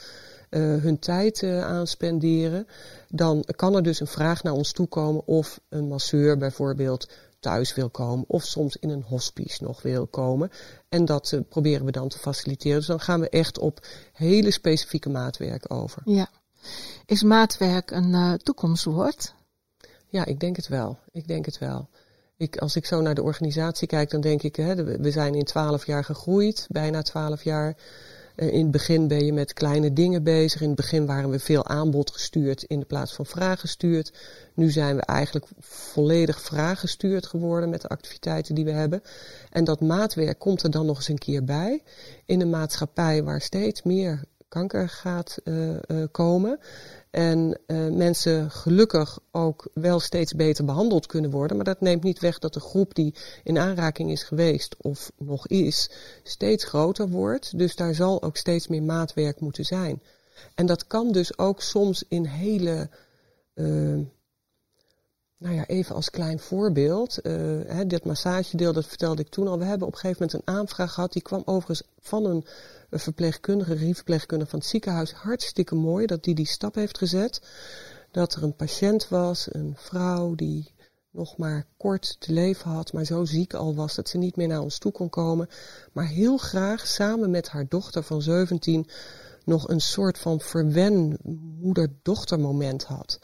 hun tijd aan spenderen. Dan kan er dus een vraag naar ons toekomen of een masseur bijvoorbeeld thuis wil komen of soms in een hospice nog wil komen. En dat proberen we dan te faciliteren. Dus dan gaan we echt op hele specifieke maatwerk over. Ja. Is maatwerk een toekomstwoord? Ja, ik denk het wel. Als ik zo naar de organisatie kijk, dan denk ik, we zijn in 12 jaar gegroeid, bijna 12 jaar. In het begin ben je met kleine dingen bezig. In het begin waren we veel aanbod gestuurd in de plaats van vraag gestuurd. Nu zijn we eigenlijk volledig vraag gestuurd geworden met de activiteiten die we hebben. En dat maatwerk komt er dan nog eens een keer bij. In een maatschappij waar steeds meer kanker gaat komen. En mensen gelukkig ook wel steeds beter behandeld kunnen worden. Maar dat neemt niet weg dat de groep die in aanraking is geweest of nog is, steeds groter wordt. Dus daar zal ook steeds meer maatwerk moeten zijn. En dat kan dus ook soms in hele... even als klein voorbeeld. Dit massagedeel, dat vertelde ik toen al. We hebben op een gegeven moment een aanvraag gehad. Die kwam overigens van een verpleegkundige van het ziekenhuis. Hartstikke mooi dat die stap heeft gezet. Dat er een patiënt was, een vrouw die nog maar kort te leven had, maar zo ziek al was dat ze niet meer naar ons toe kon komen. Maar heel graag samen met haar dochter van 17... nog een soort van verwenmoeder-dochter moment had.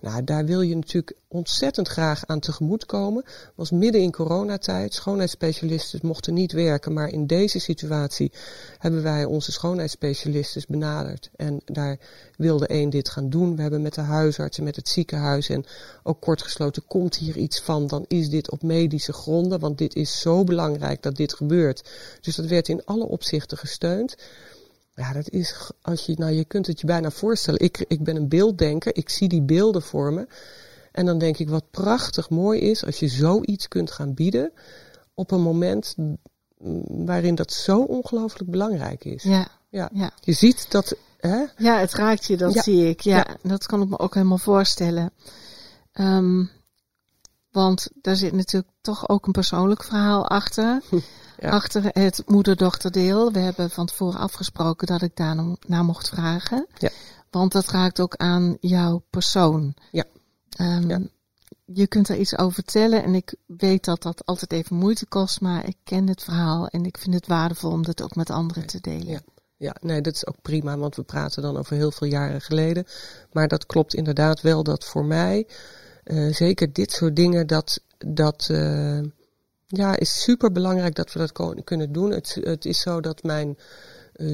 Nou, daar wil je natuurlijk ontzettend graag aan tegemoetkomen. Het was midden in coronatijd. Schoonheidsspecialisten mochten niet werken. Maar in deze situatie hebben wij onze schoonheidsspecialisten benaderd. En daar wilde één dit gaan doen. We hebben met de huisarts en met het ziekenhuis en ook kortgesloten, komt hier iets van, dan is dit op medische gronden. Want dit is zo belangrijk dat dit gebeurt. Dus dat werd in alle opzichten gesteund. Ja, dat is, je kunt het je bijna voorstellen. Ik ben een beelddenker, ik zie die beelden voor me. En dan denk ik, wat prachtig mooi is als je zoiets kunt gaan bieden op een moment waarin dat zo ongelooflijk belangrijk is. Ja. Je ziet dat... Hè? Ja, het raakt je, dat zie ik. Ja, dat kan ik me ook helemaal voorstellen. Want daar zit natuurlijk toch ook een persoonlijk verhaal achter. Ja. Achter het moeder-dochterdeel. We hebben van tevoren afgesproken dat ik daar naar mocht vragen. Ja. Want dat raakt ook aan jouw persoon. Ja. Je kunt daar iets over vertellen. En ik weet dat dat altijd even moeite kost. Maar ik ken het verhaal. En ik vind het waardevol om dat ook met anderen te delen. Ja, nee, dat is ook prima. Want we praten dan over heel veel jaren geleden. Maar dat klopt inderdaad wel dat voor mij... zeker dit soort dingen, is superbelangrijk dat we dat kunnen doen. Het is zo dat mijn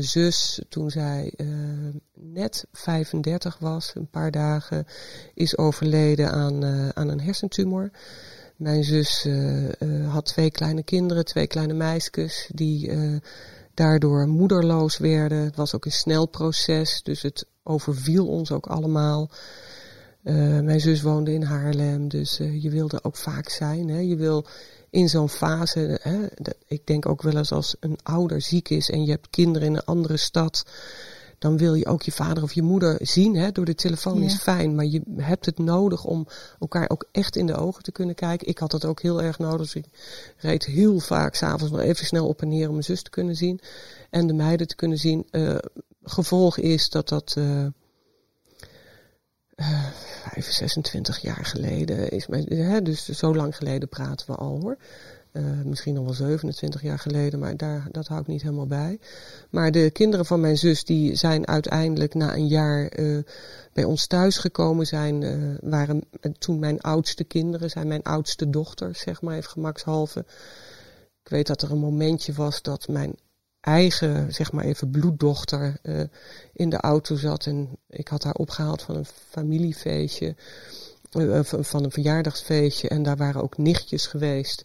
zus, toen zij net 35 was, een paar dagen, is overleden aan een hersentumor. Mijn zus had 2 kleine kinderen, 2 kleine meisjes, die daardoor moederloos werden. Het was ook een snel proces, dus het overviel ons ook allemaal. Mijn zus woonde in Haarlem, dus je wil er ook vaak zijn. Hè? Je wil in zo'n fase, hè, ik denk ook wel eens als een ouder ziek is en je hebt kinderen in een andere stad, dan wil je ook je vader of je moeder zien. Hè? Door de telefoon is fijn, maar je hebt het nodig om elkaar ook echt in de ogen te kunnen kijken. Ik had dat ook heel erg nodig, dus ik reed heel vaak 's avonds nog even snel op en neer om mijn zus te kunnen zien. En de meiden te kunnen zien. Gevolg is dat... 26 jaar geleden is mijn... Hè, dus zo lang geleden praten we al hoor. Misschien al wel 27 jaar geleden, maar dat hou ik niet helemaal bij. Maar de kinderen van mijn zus die zijn uiteindelijk na een jaar bij ons thuis gekomen. Waren toen mijn oudste kinderen, zijn mijn oudste dochter, zeg maar even gemakshalve. Ik weet dat er een momentje was dat mijn eigen, zeg maar even, bloeddochter in de auto zat. En ik had haar opgehaald van een familiefeestje, van een verjaardagsfeestje. En daar waren ook nichtjes geweest.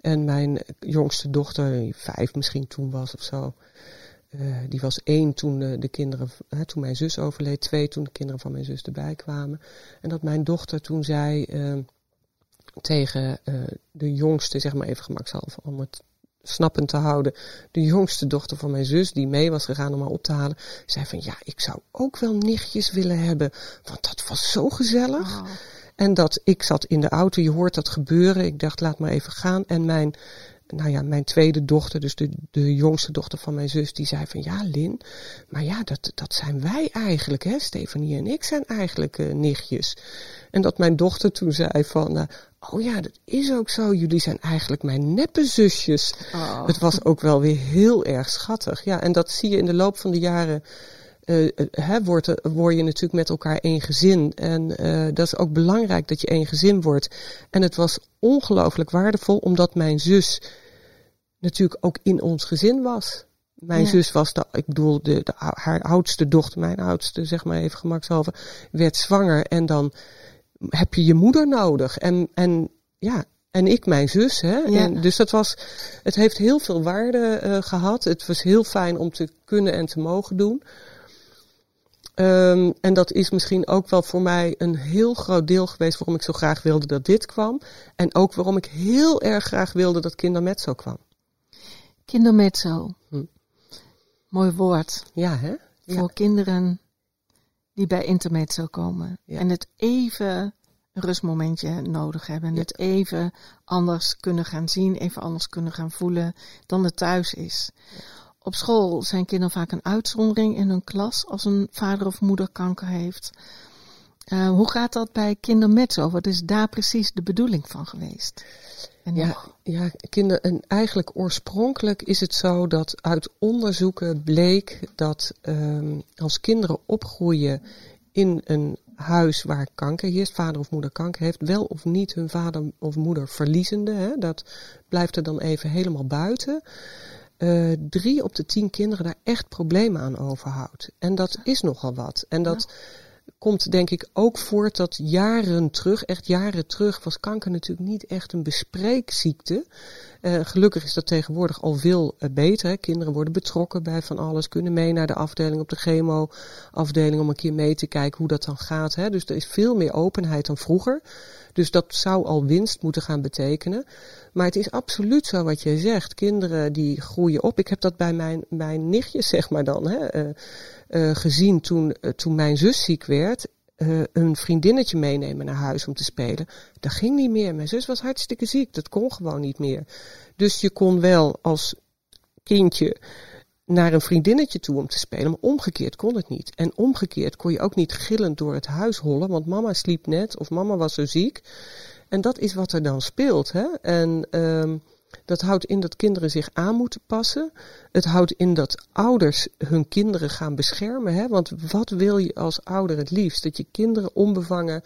En mijn jongste dochter, die 5 misschien toen was of zo. Die was 1 toen de kinderen, toen mijn zus overleed. 2 toen de kinderen van mijn zus erbij kwamen. En dat mijn dochter toen zei tegen de jongste, zeg maar even gemakshalve, om het snappend te houden, de jongste dochter van mijn zus, die mee was gegaan om haar op te halen, zei van ja, ik zou ook wel nichtjes willen hebben, want dat was zo gezellig. Wow. En dat ik zat in de auto, je hoort dat gebeuren, ik dacht laat maar even gaan. En mijn tweede dochter, dus de jongste dochter van mijn zus, die zei van ja, Lin, maar ja, dat zijn wij eigenlijk, hè? Stefanie en ik zijn eigenlijk nichtjes. En dat mijn dochter toen zei van oh ja, dat is ook zo, jullie zijn eigenlijk mijn neppe zusjes. Oh. Het was ook wel weer heel erg schattig. Ja, en dat zie je in de loop van de jaren. Word je natuurlijk met elkaar één gezin. En dat is ook belangrijk dat je één gezin wordt. En het was ongelooflijk waardevol, omdat mijn zus natuurlijk ook in ons gezin was. Mijn zus was, haar oudste dochter, mijn oudste, zeg maar even gemakshalve, werd zwanger. En dan heb je je moeder nodig. En ik mijn zus. Hè? Ja. En dus het heeft heel veel waarde gehad. Het was heel fijn om te kunnen en te mogen doen. En dat is misschien ook wel voor mij een heel groot deel geweest waarom ik zo graag wilde dat dit kwam. En ook waarom ik heel erg graag wilde dat Kindermezzo kwam. Kindermezzo. Mooi woord. Ja, hè? Ja. Voor kinderen die bij Intermezzo komen. Ja. En het even een rustmomentje nodig hebben. En het even anders kunnen gaan zien, even anders kunnen gaan voelen dan het thuis is. Op school zijn kinderen vaak een uitzondering in hun klas als een vader of moeder kanker heeft. Hoe gaat dat bij Kindermezzo? Wat is daar precies de bedoeling van geweest? En eigenlijk oorspronkelijk is het zo dat uit onderzoeken bleek dat als kinderen opgroeien in een huis waar kanker heerst, vader of moeder kanker heeft, wel of niet hun vader of moeder verliezende, hè, dat blijft er dan even helemaal buiten. 3 op de 10 kinderen daar echt problemen aan overhoudt. En dat is nogal wat. En dat komt denk ik ook voort dat jaren terug was kanker natuurlijk niet echt een bespreekziekte. Gelukkig is dat tegenwoordig al veel beter. Hè. Kinderen worden betrokken bij van alles, kunnen mee naar de afdeling op de chemoafdeling om een keer mee te kijken hoe dat dan gaat. Hè. Dus er is veel meer openheid dan vroeger. Dus dat zou al winst moeten gaan betekenen. Maar het is absoluut zo wat jij zegt. Kinderen die groeien op. Ik heb dat bij mijn nichtjes, zeg maar dan, hè, gezien toen mijn zus ziek werd. Een vriendinnetje meenemen naar huis om te spelen. Dat ging niet meer. Mijn zus was hartstikke ziek. Dat kon gewoon niet meer. Dus je kon wel als kindje naar een vriendinnetje toe om te spelen, maar omgekeerd kon het niet. En omgekeerd kon je ook niet gillend door het huis hollen, want mama sliep net of mama was zo ziek. En dat is wat er dan speelt. Hè? En dat houdt in dat kinderen zich aan moeten passen. Het houdt in dat ouders hun kinderen gaan beschermen. Hè? Want wat wil je als ouder het liefst? Dat je kinderen onbevangen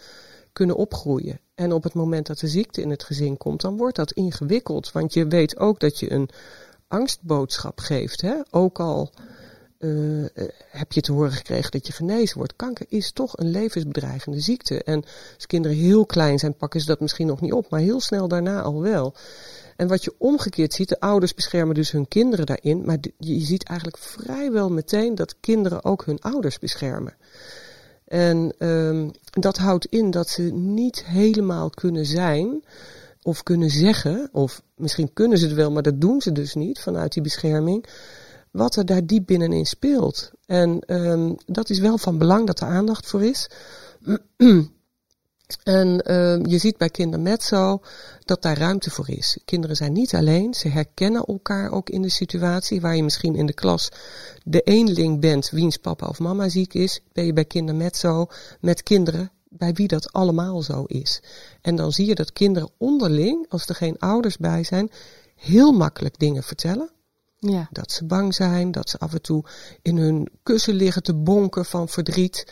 kunnen opgroeien. En op het moment dat de ziekte in het gezin komt, dan wordt dat ingewikkeld. Want je weet ook dat je een angstboodschap geeft. Hè? Ook al heb je te horen gekregen dat je genezen wordt. Kanker is toch een levensbedreigende ziekte. En als kinderen heel klein zijn, pakken ze dat misschien nog niet op, maar heel snel daarna al wel. En wat je omgekeerd ziet, de ouders beschermen dus hun kinderen daarin, maar je ziet eigenlijk vrijwel meteen dat kinderen ook hun ouders beschermen. En dat houdt in dat ze niet helemaal kunnen zijn of kunnen zeggen, of misschien kunnen ze het wel, maar dat doen ze dus niet vanuit die bescherming, wat er daar diep binnenin speelt. En dat is wel van belang dat er aandacht voor is. En je ziet bij Kindermezzo dat daar ruimte voor is. Kinderen zijn niet alleen, ze herkennen elkaar ook in de situatie waar je misschien in de klas de eenling bent wiens papa of mama ziek is. Ben je bij Kindermezzo met kinderen bij wie dat allemaal zo is. En dan zie je dat kinderen onderling, als er geen ouders bij zijn, heel makkelijk dingen vertellen. Ja. Dat ze bang zijn, dat ze af en toe in hun kussen liggen te bonken van verdriet.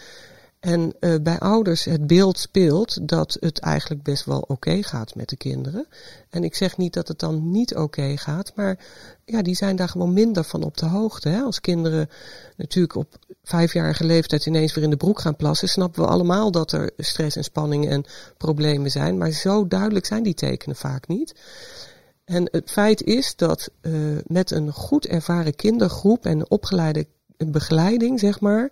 En bij ouders het beeld speelt dat het eigenlijk best wel oké gaat met de kinderen. En ik zeg niet dat het dan niet oké gaat, maar ja, die zijn daar gewoon minder van op de hoogte. Hè? Als kinderen natuurlijk op 5-jarige leeftijd ineens weer in de broek gaan plassen, snappen we allemaal dat er stress en spanningen en problemen zijn. Maar zo duidelijk zijn die tekenen vaak niet. En het feit is dat met een goed ervaren kindergroep en opgeleide begeleiding, zeg maar,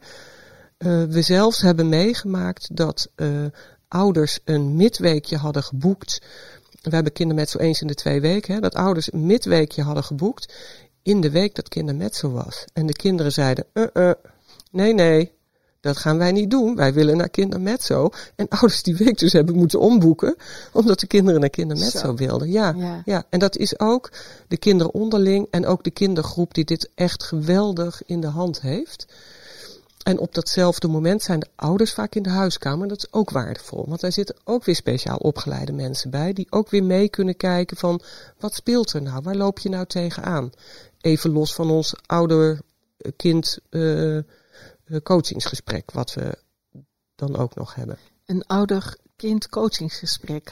we zelfs hebben meegemaakt dat ouders een midweekje hadden geboekt. We hebben Kindermezzo eens in de 2 weken. Hè, dat ouders een midweekje hadden geboekt in de week dat Kindermezzo was. En de kinderen zeiden, nee, dat gaan wij niet doen. Wij willen naar Kindermezzo. En ouders die week dus hebben moeten omboeken, omdat de kinderen naar Kindermezzo wilden. Ja. En dat is ook de kinderen onderling en ook de kindergroep die dit echt geweldig in de hand heeft. En op datzelfde moment zijn de ouders vaak in de huiskamer. Dat is ook waardevol, want daar zitten ook weer speciaal opgeleide mensen bij, die ook weer mee kunnen kijken van, wat speelt er nou? Waar loop je nou tegenaan? Even los van ons ouder-kind coachingsgesprek, wat we dan ook nog hebben. Een ouder-kind coachingsgesprek.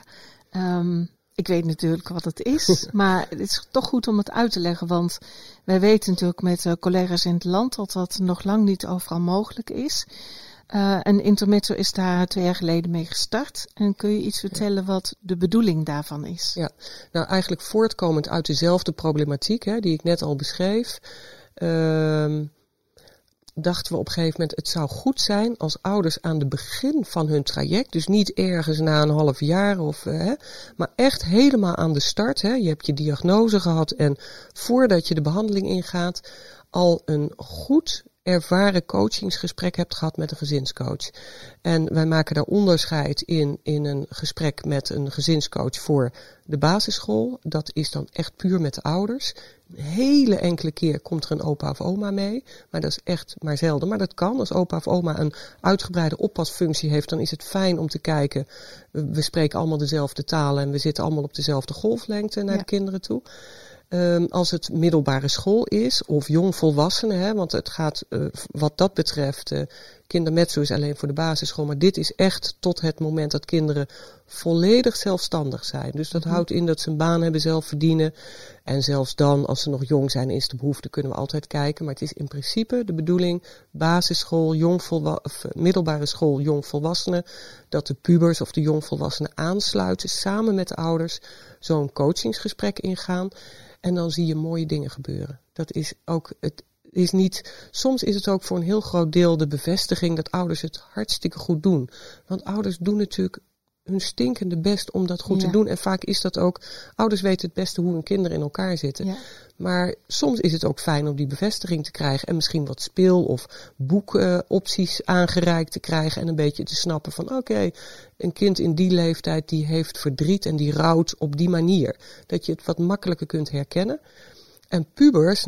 Ik weet natuurlijk wat het is, maar het is toch goed om het uit te leggen. Want wij weten natuurlijk met collega's in het land dat dat nog lang niet overal mogelijk is. En Intermezzo is daar 2 jaar geleden mee gestart. En kun je iets vertellen wat de bedoeling daarvan is? Ja, nou eigenlijk voortkomend uit dezelfde problematiek die ik net al beschreef. Dachten we op een gegeven moment, het zou goed zijn als ouders aan het begin van hun traject, dus niet ergens na een half jaar, maar echt helemaal aan de start. Hè, je hebt je diagnose gehad en voordat je de behandeling ingaat, al een goed ervaren coachingsgesprek hebt gehad met een gezinscoach. En wij maken daar onderscheid in een gesprek met een gezinscoach voor de basisschool. Dat is dan echt puur met de ouders. Een hele enkele keer komt er een opa of oma mee. Maar dat is echt maar zelden. Maar dat kan. Als opa of oma een uitgebreide oppasfunctie heeft, dan is het fijn om te kijken. We spreken allemaal dezelfde talen en we zitten allemaal op dezelfde golflengte naar de kinderen toe. Als het middelbare school is of jongvolwassenen, want het gaat wat dat betreft, Kindermezzo is alleen voor de basisschool, maar dit is echt tot het moment dat kinderen volledig zelfstandig zijn. Dus dat houdt in dat ze een baan hebben, zelf verdienen. En zelfs dan, als ze nog jong zijn, is de behoefte, kunnen we altijd kijken. Maar het is in principe de bedoeling, basisschool, middelbare school, jongvolwassenen, dat de pubers of de jongvolwassenen aansluiten, samen met de ouders, zo'n coachingsgesprek ingaan. En dan zie je mooie dingen gebeuren. Dat is ook het. Is niet, soms is het ook voor een heel groot deel de bevestiging dat ouders het hartstikke goed doen. Want ouders doen natuurlijk hun stinkende best om dat goed te doen. En vaak is dat ook, ouders weten het beste hoe hun kinderen in elkaar zitten. Ja. Maar soms is het ook fijn om die bevestiging te krijgen. En misschien wat speel- of boekopties aangereikt te krijgen. En een beetje te snappen van oké, een kind in die leeftijd die heeft verdriet en die rouwt op die manier. Dat je het wat makkelijker kunt herkennen. En pubers,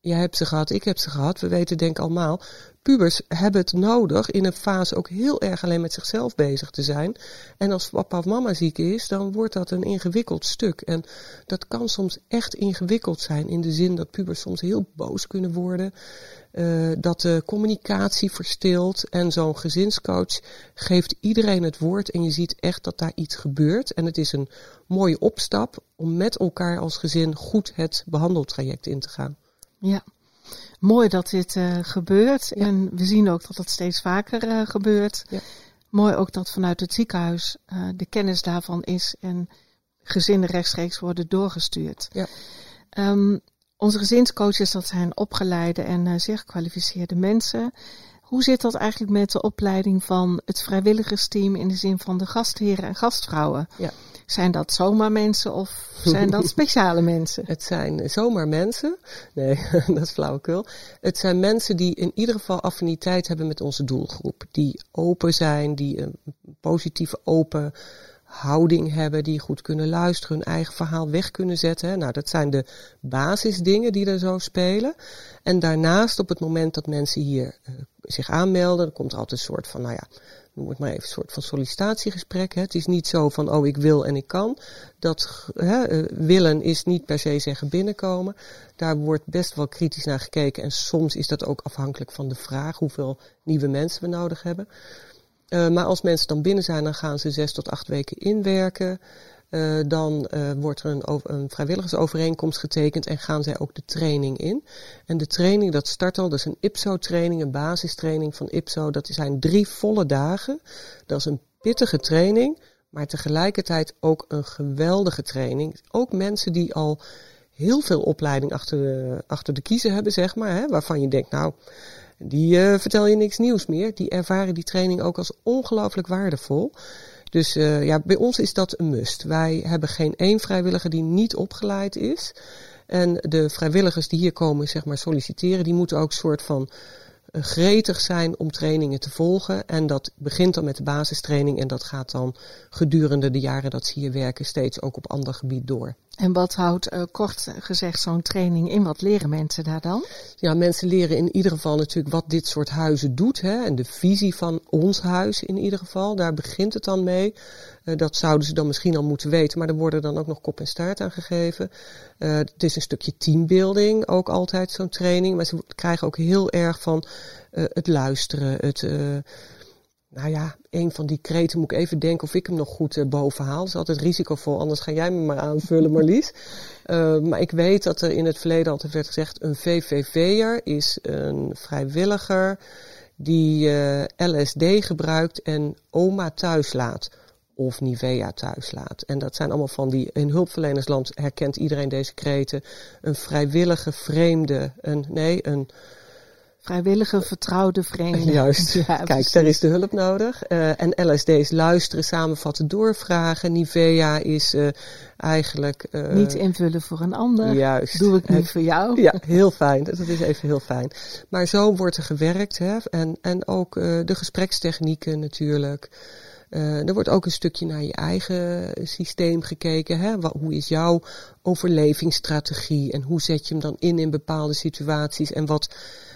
jij hebt ze gehad, ik heb ze gehad. We weten denk allemaal, pubers hebben het nodig in een fase ook heel erg alleen met zichzelf bezig te zijn. En als papa of mama ziek is, dan wordt dat een ingewikkeld stuk. En dat kan soms echt ingewikkeld zijn in de zin dat pubers soms heel boos kunnen worden. Dat de communicatie verstilt en zo'n gezinscoach geeft iedereen het woord en je ziet echt dat daar iets gebeurt. En het is een mooie opstap om met elkaar als gezin goed het behandeltraject in te gaan. Ja, mooi dat dit gebeurt. Ja. En we zien ook dat dat steeds vaker gebeurt. Ja. Mooi ook dat vanuit het ziekenhuis de kennis daarvan is en gezinnen rechtstreeks worden doorgestuurd. Ja. Onze gezinscoaches, dat zijn opgeleide en zeer gekwalificeerde mensen. Hoe zit dat eigenlijk met de opleiding van het vrijwilligersteam in de zin van de gastheren en gastvrouwen? Ja. Zijn dat zomaar mensen of zijn dat speciale mensen? Het zijn zomaar mensen. Nee, dat is flauwekul. Het zijn mensen die in ieder geval affiniteit hebben met onze doelgroep. Die open zijn, die een positieve open houding hebben, die goed kunnen luisteren, hun eigen verhaal weg kunnen zetten. Nou, dat zijn de basisdingen die er zo spelen. En daarnaast, op het moment dat mensen hier zich aanmelden, er komt altijd een soort van, nou ja, noem het maar even, een soort van sollicitatiegesprek. Hè. Het is niet zo van, oh, ik wil en ik kan. Dat willen is niet per se zeggen binnenkomen. Daar wordt best wel kritisch naar gekeken. En soms is dat ook afhankelijk van de vraag hoeveel nieuwe mensen we nodig hebben. Maar als mensen dan binnen zijn, dan gaan ze 6 tot 8 weken inwerken. Dan wordt er een vrijwilligersovereenkomst getekend en gaan zij ook de training in. En de training, dat start al, dat is een IPSO-training, een basistraining van IPSO. Dat zijn 3 volle dagen. Dat is een pittige training, maar tegelijkertijd ook een geweldige training. Ook mensen die al heel veel opleiding achter de kiezen hebben, zeg maar, hè, waarvan je denkt, nou, die vertel je niks nieuws meer. Die ervaren die training ook als ongelooflijk waardevol. Dus ja, bij ons is dat een must. Wij hebben geen één vrijwilliger die niet opgeleid is. En de vrijwilligers die hier komen, zeg maar, solliciteren, die moeten ook een soort van gretig zijn om trainingen te volgen. En dat begint dan met de basistraining en dat gaat dan gedurende de jaren dat ze hier werken steeds ook op ander gebied door. En wat houdt kort gezegd zo'n training in? Wat leren mensen daar dan? Ja, mensen leren in ieder geval natuurlijk wat dit soort huizen doet. Hè? En de visie van ons huis in ieder geval. Daar begint het dan mee. Dat zouden ze dan misschien al moeten weten. Maar er worden dan ook nog kop en staart aan gegeven. Het is een stukje teambuilding. Ook altijd zo'n training. Maar ze krijgen ook heel erg van het luisteren. Het... Nou ja, een van die kreten moet ik even denken of ik hem nog goed boven haal. Dat is altijd risicovol, anders ga jij me maar aanvullen, Marlies. Maar ik weet dat er in het verleden altijd werd gezegd, een VVV'er is een vrijwilliger die LSD gebruikt en oma thuis laat. Of Nivea thuis laat. En dat zijn allemaal van die, in hulpverlenersland herkent iedereen deze kreten. Een vrijwillige vreemde, vrijwillige vertrouwde vreemden. Juist, ja, kijk, daar is de hulp nodig. En LSD is luisteren, samenvatten, doorvragen. Nivea is eigenlijk... niet invullen voor een ander. Juist. Doe ik niet voor jou. Ja, heel fijn. Dat is even heel fijn. Maar zo wordt er gewerkt. Hè? En ook de gesprekstechnieken natuurlijk. Er wordt ook een stukje naar je eigen systeem gekeken. Hè? Hoe is jouw overlevingsstrategie? En hoe zet je hem dan in bepaalde situaties? En wat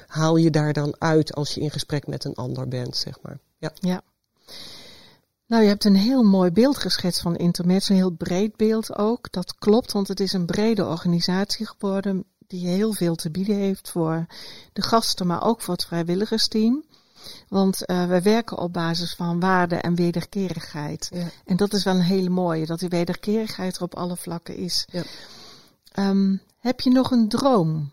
haal je daar dan uit als je in gesprek met een ander bent, zeg maar. Ja. Ja. Nou, je hebt een heel mooi beeld geschetst van Intermezzo, een heel breed beeld ook. Dat klopt, want het is een brede organisatie geworden die heel veel te bieden heeft voor de gasten, maar ook voor het vrijwilligersteam. Want we werken op basis van waarde en wederkerigheid. Ja. En dat is wel een hele mooie, dat die wederkerigheid er op alle vlakken is. Ja. Heb je nog een droom?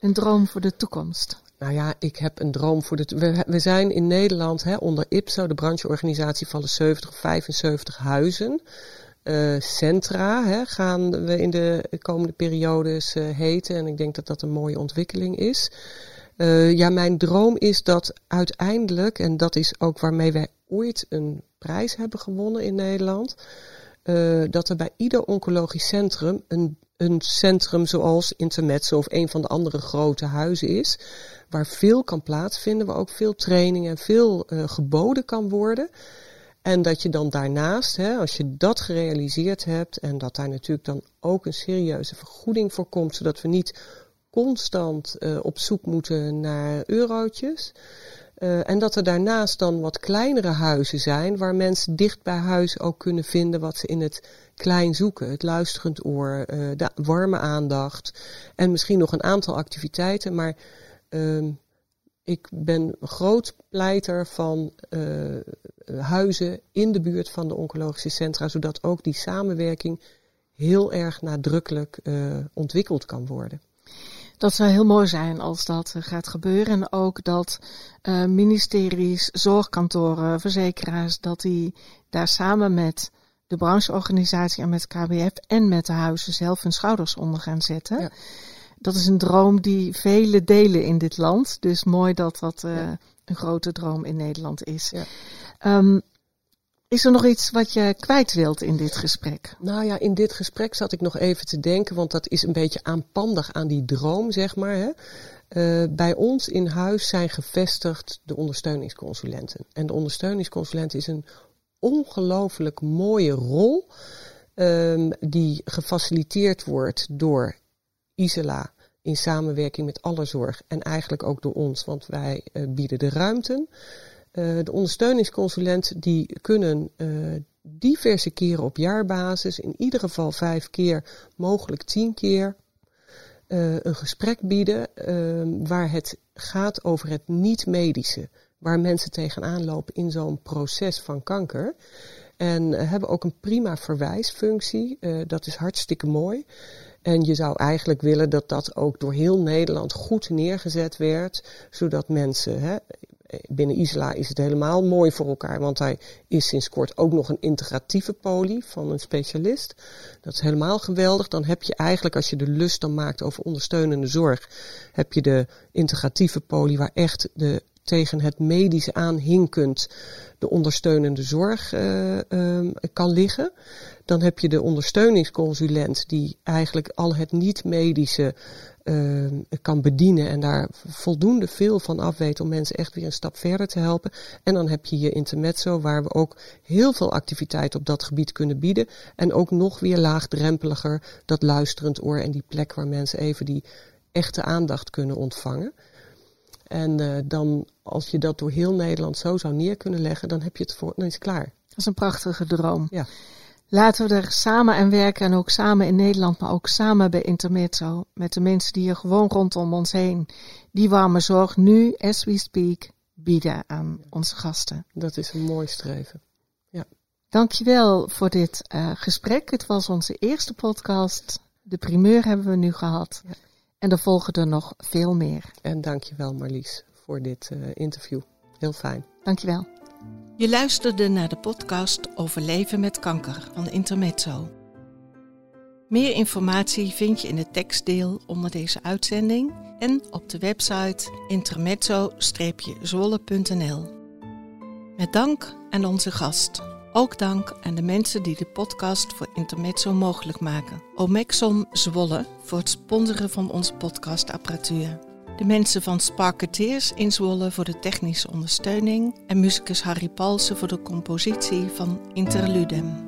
Een droom voor de toekomst? Nou ja, ik heb een droom voor de toekomst. We zijn in Nederland onder IPSO, de brancheorganisatie van de 75 huizen. Centra gaan we in de komende periodes heten. En ik denk dat dat een mooie ontwikkeling is. Ja, mijn droom is dat uiteindelijk, en dat is ook waarmee wij ooit een prijs hebben gewonnen in Nederland, dat er bij ieder oncologisch centrum een centrum zoals Intermezzo of een van de andere grote huizen is, waar veel kan plaatsvinden, waar ook veel training en veel geboden kan worden. En dat je dan daarnaast, als je dat gerealiseerd hebt, en dat daar natuurlijk dan ook een serieuze vergoeding voor komt, zodat we niet constant op zoek moeten naar eurotjes. En dat er daarnaast dan wat kleinere huizen zijn, waar mensen dicht bij huis ook kunnen vinden wat ze in het klein zoeken. Het luisterend oor, de warme aandacht en misschien nog een aantal activiteiten. Maar ik ben groot pleiter van huizen in de buurt van de oncologische centra, zodat ook die samenwerking heel erg nadrukkelijk ontwikkeld kan worden. Dat zou heel mooi zijn als dat gaat gebeuren. En ook dat ministeries, zorgkantoren, verzekeraars, dat die daar samen met de brancheorganisatie en met KWF en met de huizen zelf hun schouders onder gaan zetten. Ja. Dat is een droom die velen delen in dit land. Dus mooi dat dat een grote droom in Nederland is. Ja. Is er nog iets wat je kwijt wilt in dit gesprek? Nou ja, in dit gesprek zat ik nog even te denken, want dat is een beetje aanpandig aan die droom, zeg maar. Hè. Bij ons in huis zijn gevestigd de ondersteuningsconsulenten. En de ondersteuningsconsulent is een ongelooflijk mooie rol die gefaciliteerd wordt door Isala in samenwerking met alle zorg en eigenlijk ook door ons, want wij bieden de ruimten. De ondersteuningsconsulenten die kunnen diverse keren op jaarbasis, in ieder geval 5 keer, mogelijk 10 keer, een gesprek bieden waar het gaat over het niet-medische, waar mensen tegenaan lopen in zo'n proces van kanker. En hebben ook een prima verwijsfunctie, dat is hartstikke mooi. En je zou eigenlijk willen dat dat ook door heel Nederland goed neergezet werd, zodat mensen... Binnen Isla is het helemaal mooi voor elkaar, want hij is sinds kort ook nog een integratieve poli van een specialist. Dat is helemaal geweldig. Dan heb je eigenlijk, als je de lust dan maakt over ondersteunende zorg, heb je de integratieve poli waar echt de tegen het medische aan hinkend de ondersteunende zorg kan liggen. Dan heb je de ondersteuningsconsulent die eigenlijk al het niet-medische kan bedienen en daar voldoende veel van af weet om mensen echt weer een stap verder te helpen. En dan heb je je Intermezzo, waar we ook heel veel activiteit op dat gebied kunnen bieden. En ook nog weer laagdrempeliger dat luisterend oor en die plek waar mensen even die echte aandacht kunnen ontvangen. En dan, als je dat door heel Nederland zo zou neer kunnen leggen, dan heb je het voor, dan is het klaar. Dat is een prachtige droom. Ja. Laten we er samen aan werken en ook samen in Nederland, maar ook samen bij Intermezzo. Met de mensen die hier gewoon rondom ons heen die warme zorg nu, as we speak, bieden aan onze gasten. Dat is een mooi streven. Ja. Dankjewel voor dit gesprek. Het was onze eerste podcast. De primeur hebben we nu gehad. Ja. En er volgen er nog veel meer. En dankjewel Marlies voor dit interview. Heel fijn. Dankjewel. Je luisterde naar de podcast over leven met kanker van Intermezzo. Meer informatie vind je in het tekstdeel onder deze uitzending en op de website intermezzo-zwolle.nl. Met dank aan onze gast. Ook dank aan de mensen die de podcast voor Intermezzo mogelijk maken. Omexom Zwolle voor het sponsoren van onze podcastapparatuur. De mensen van Sparketeers in Zwolle voor de technische ondersteuning. En musicus Harry Palsen voor de compositie van Interludem.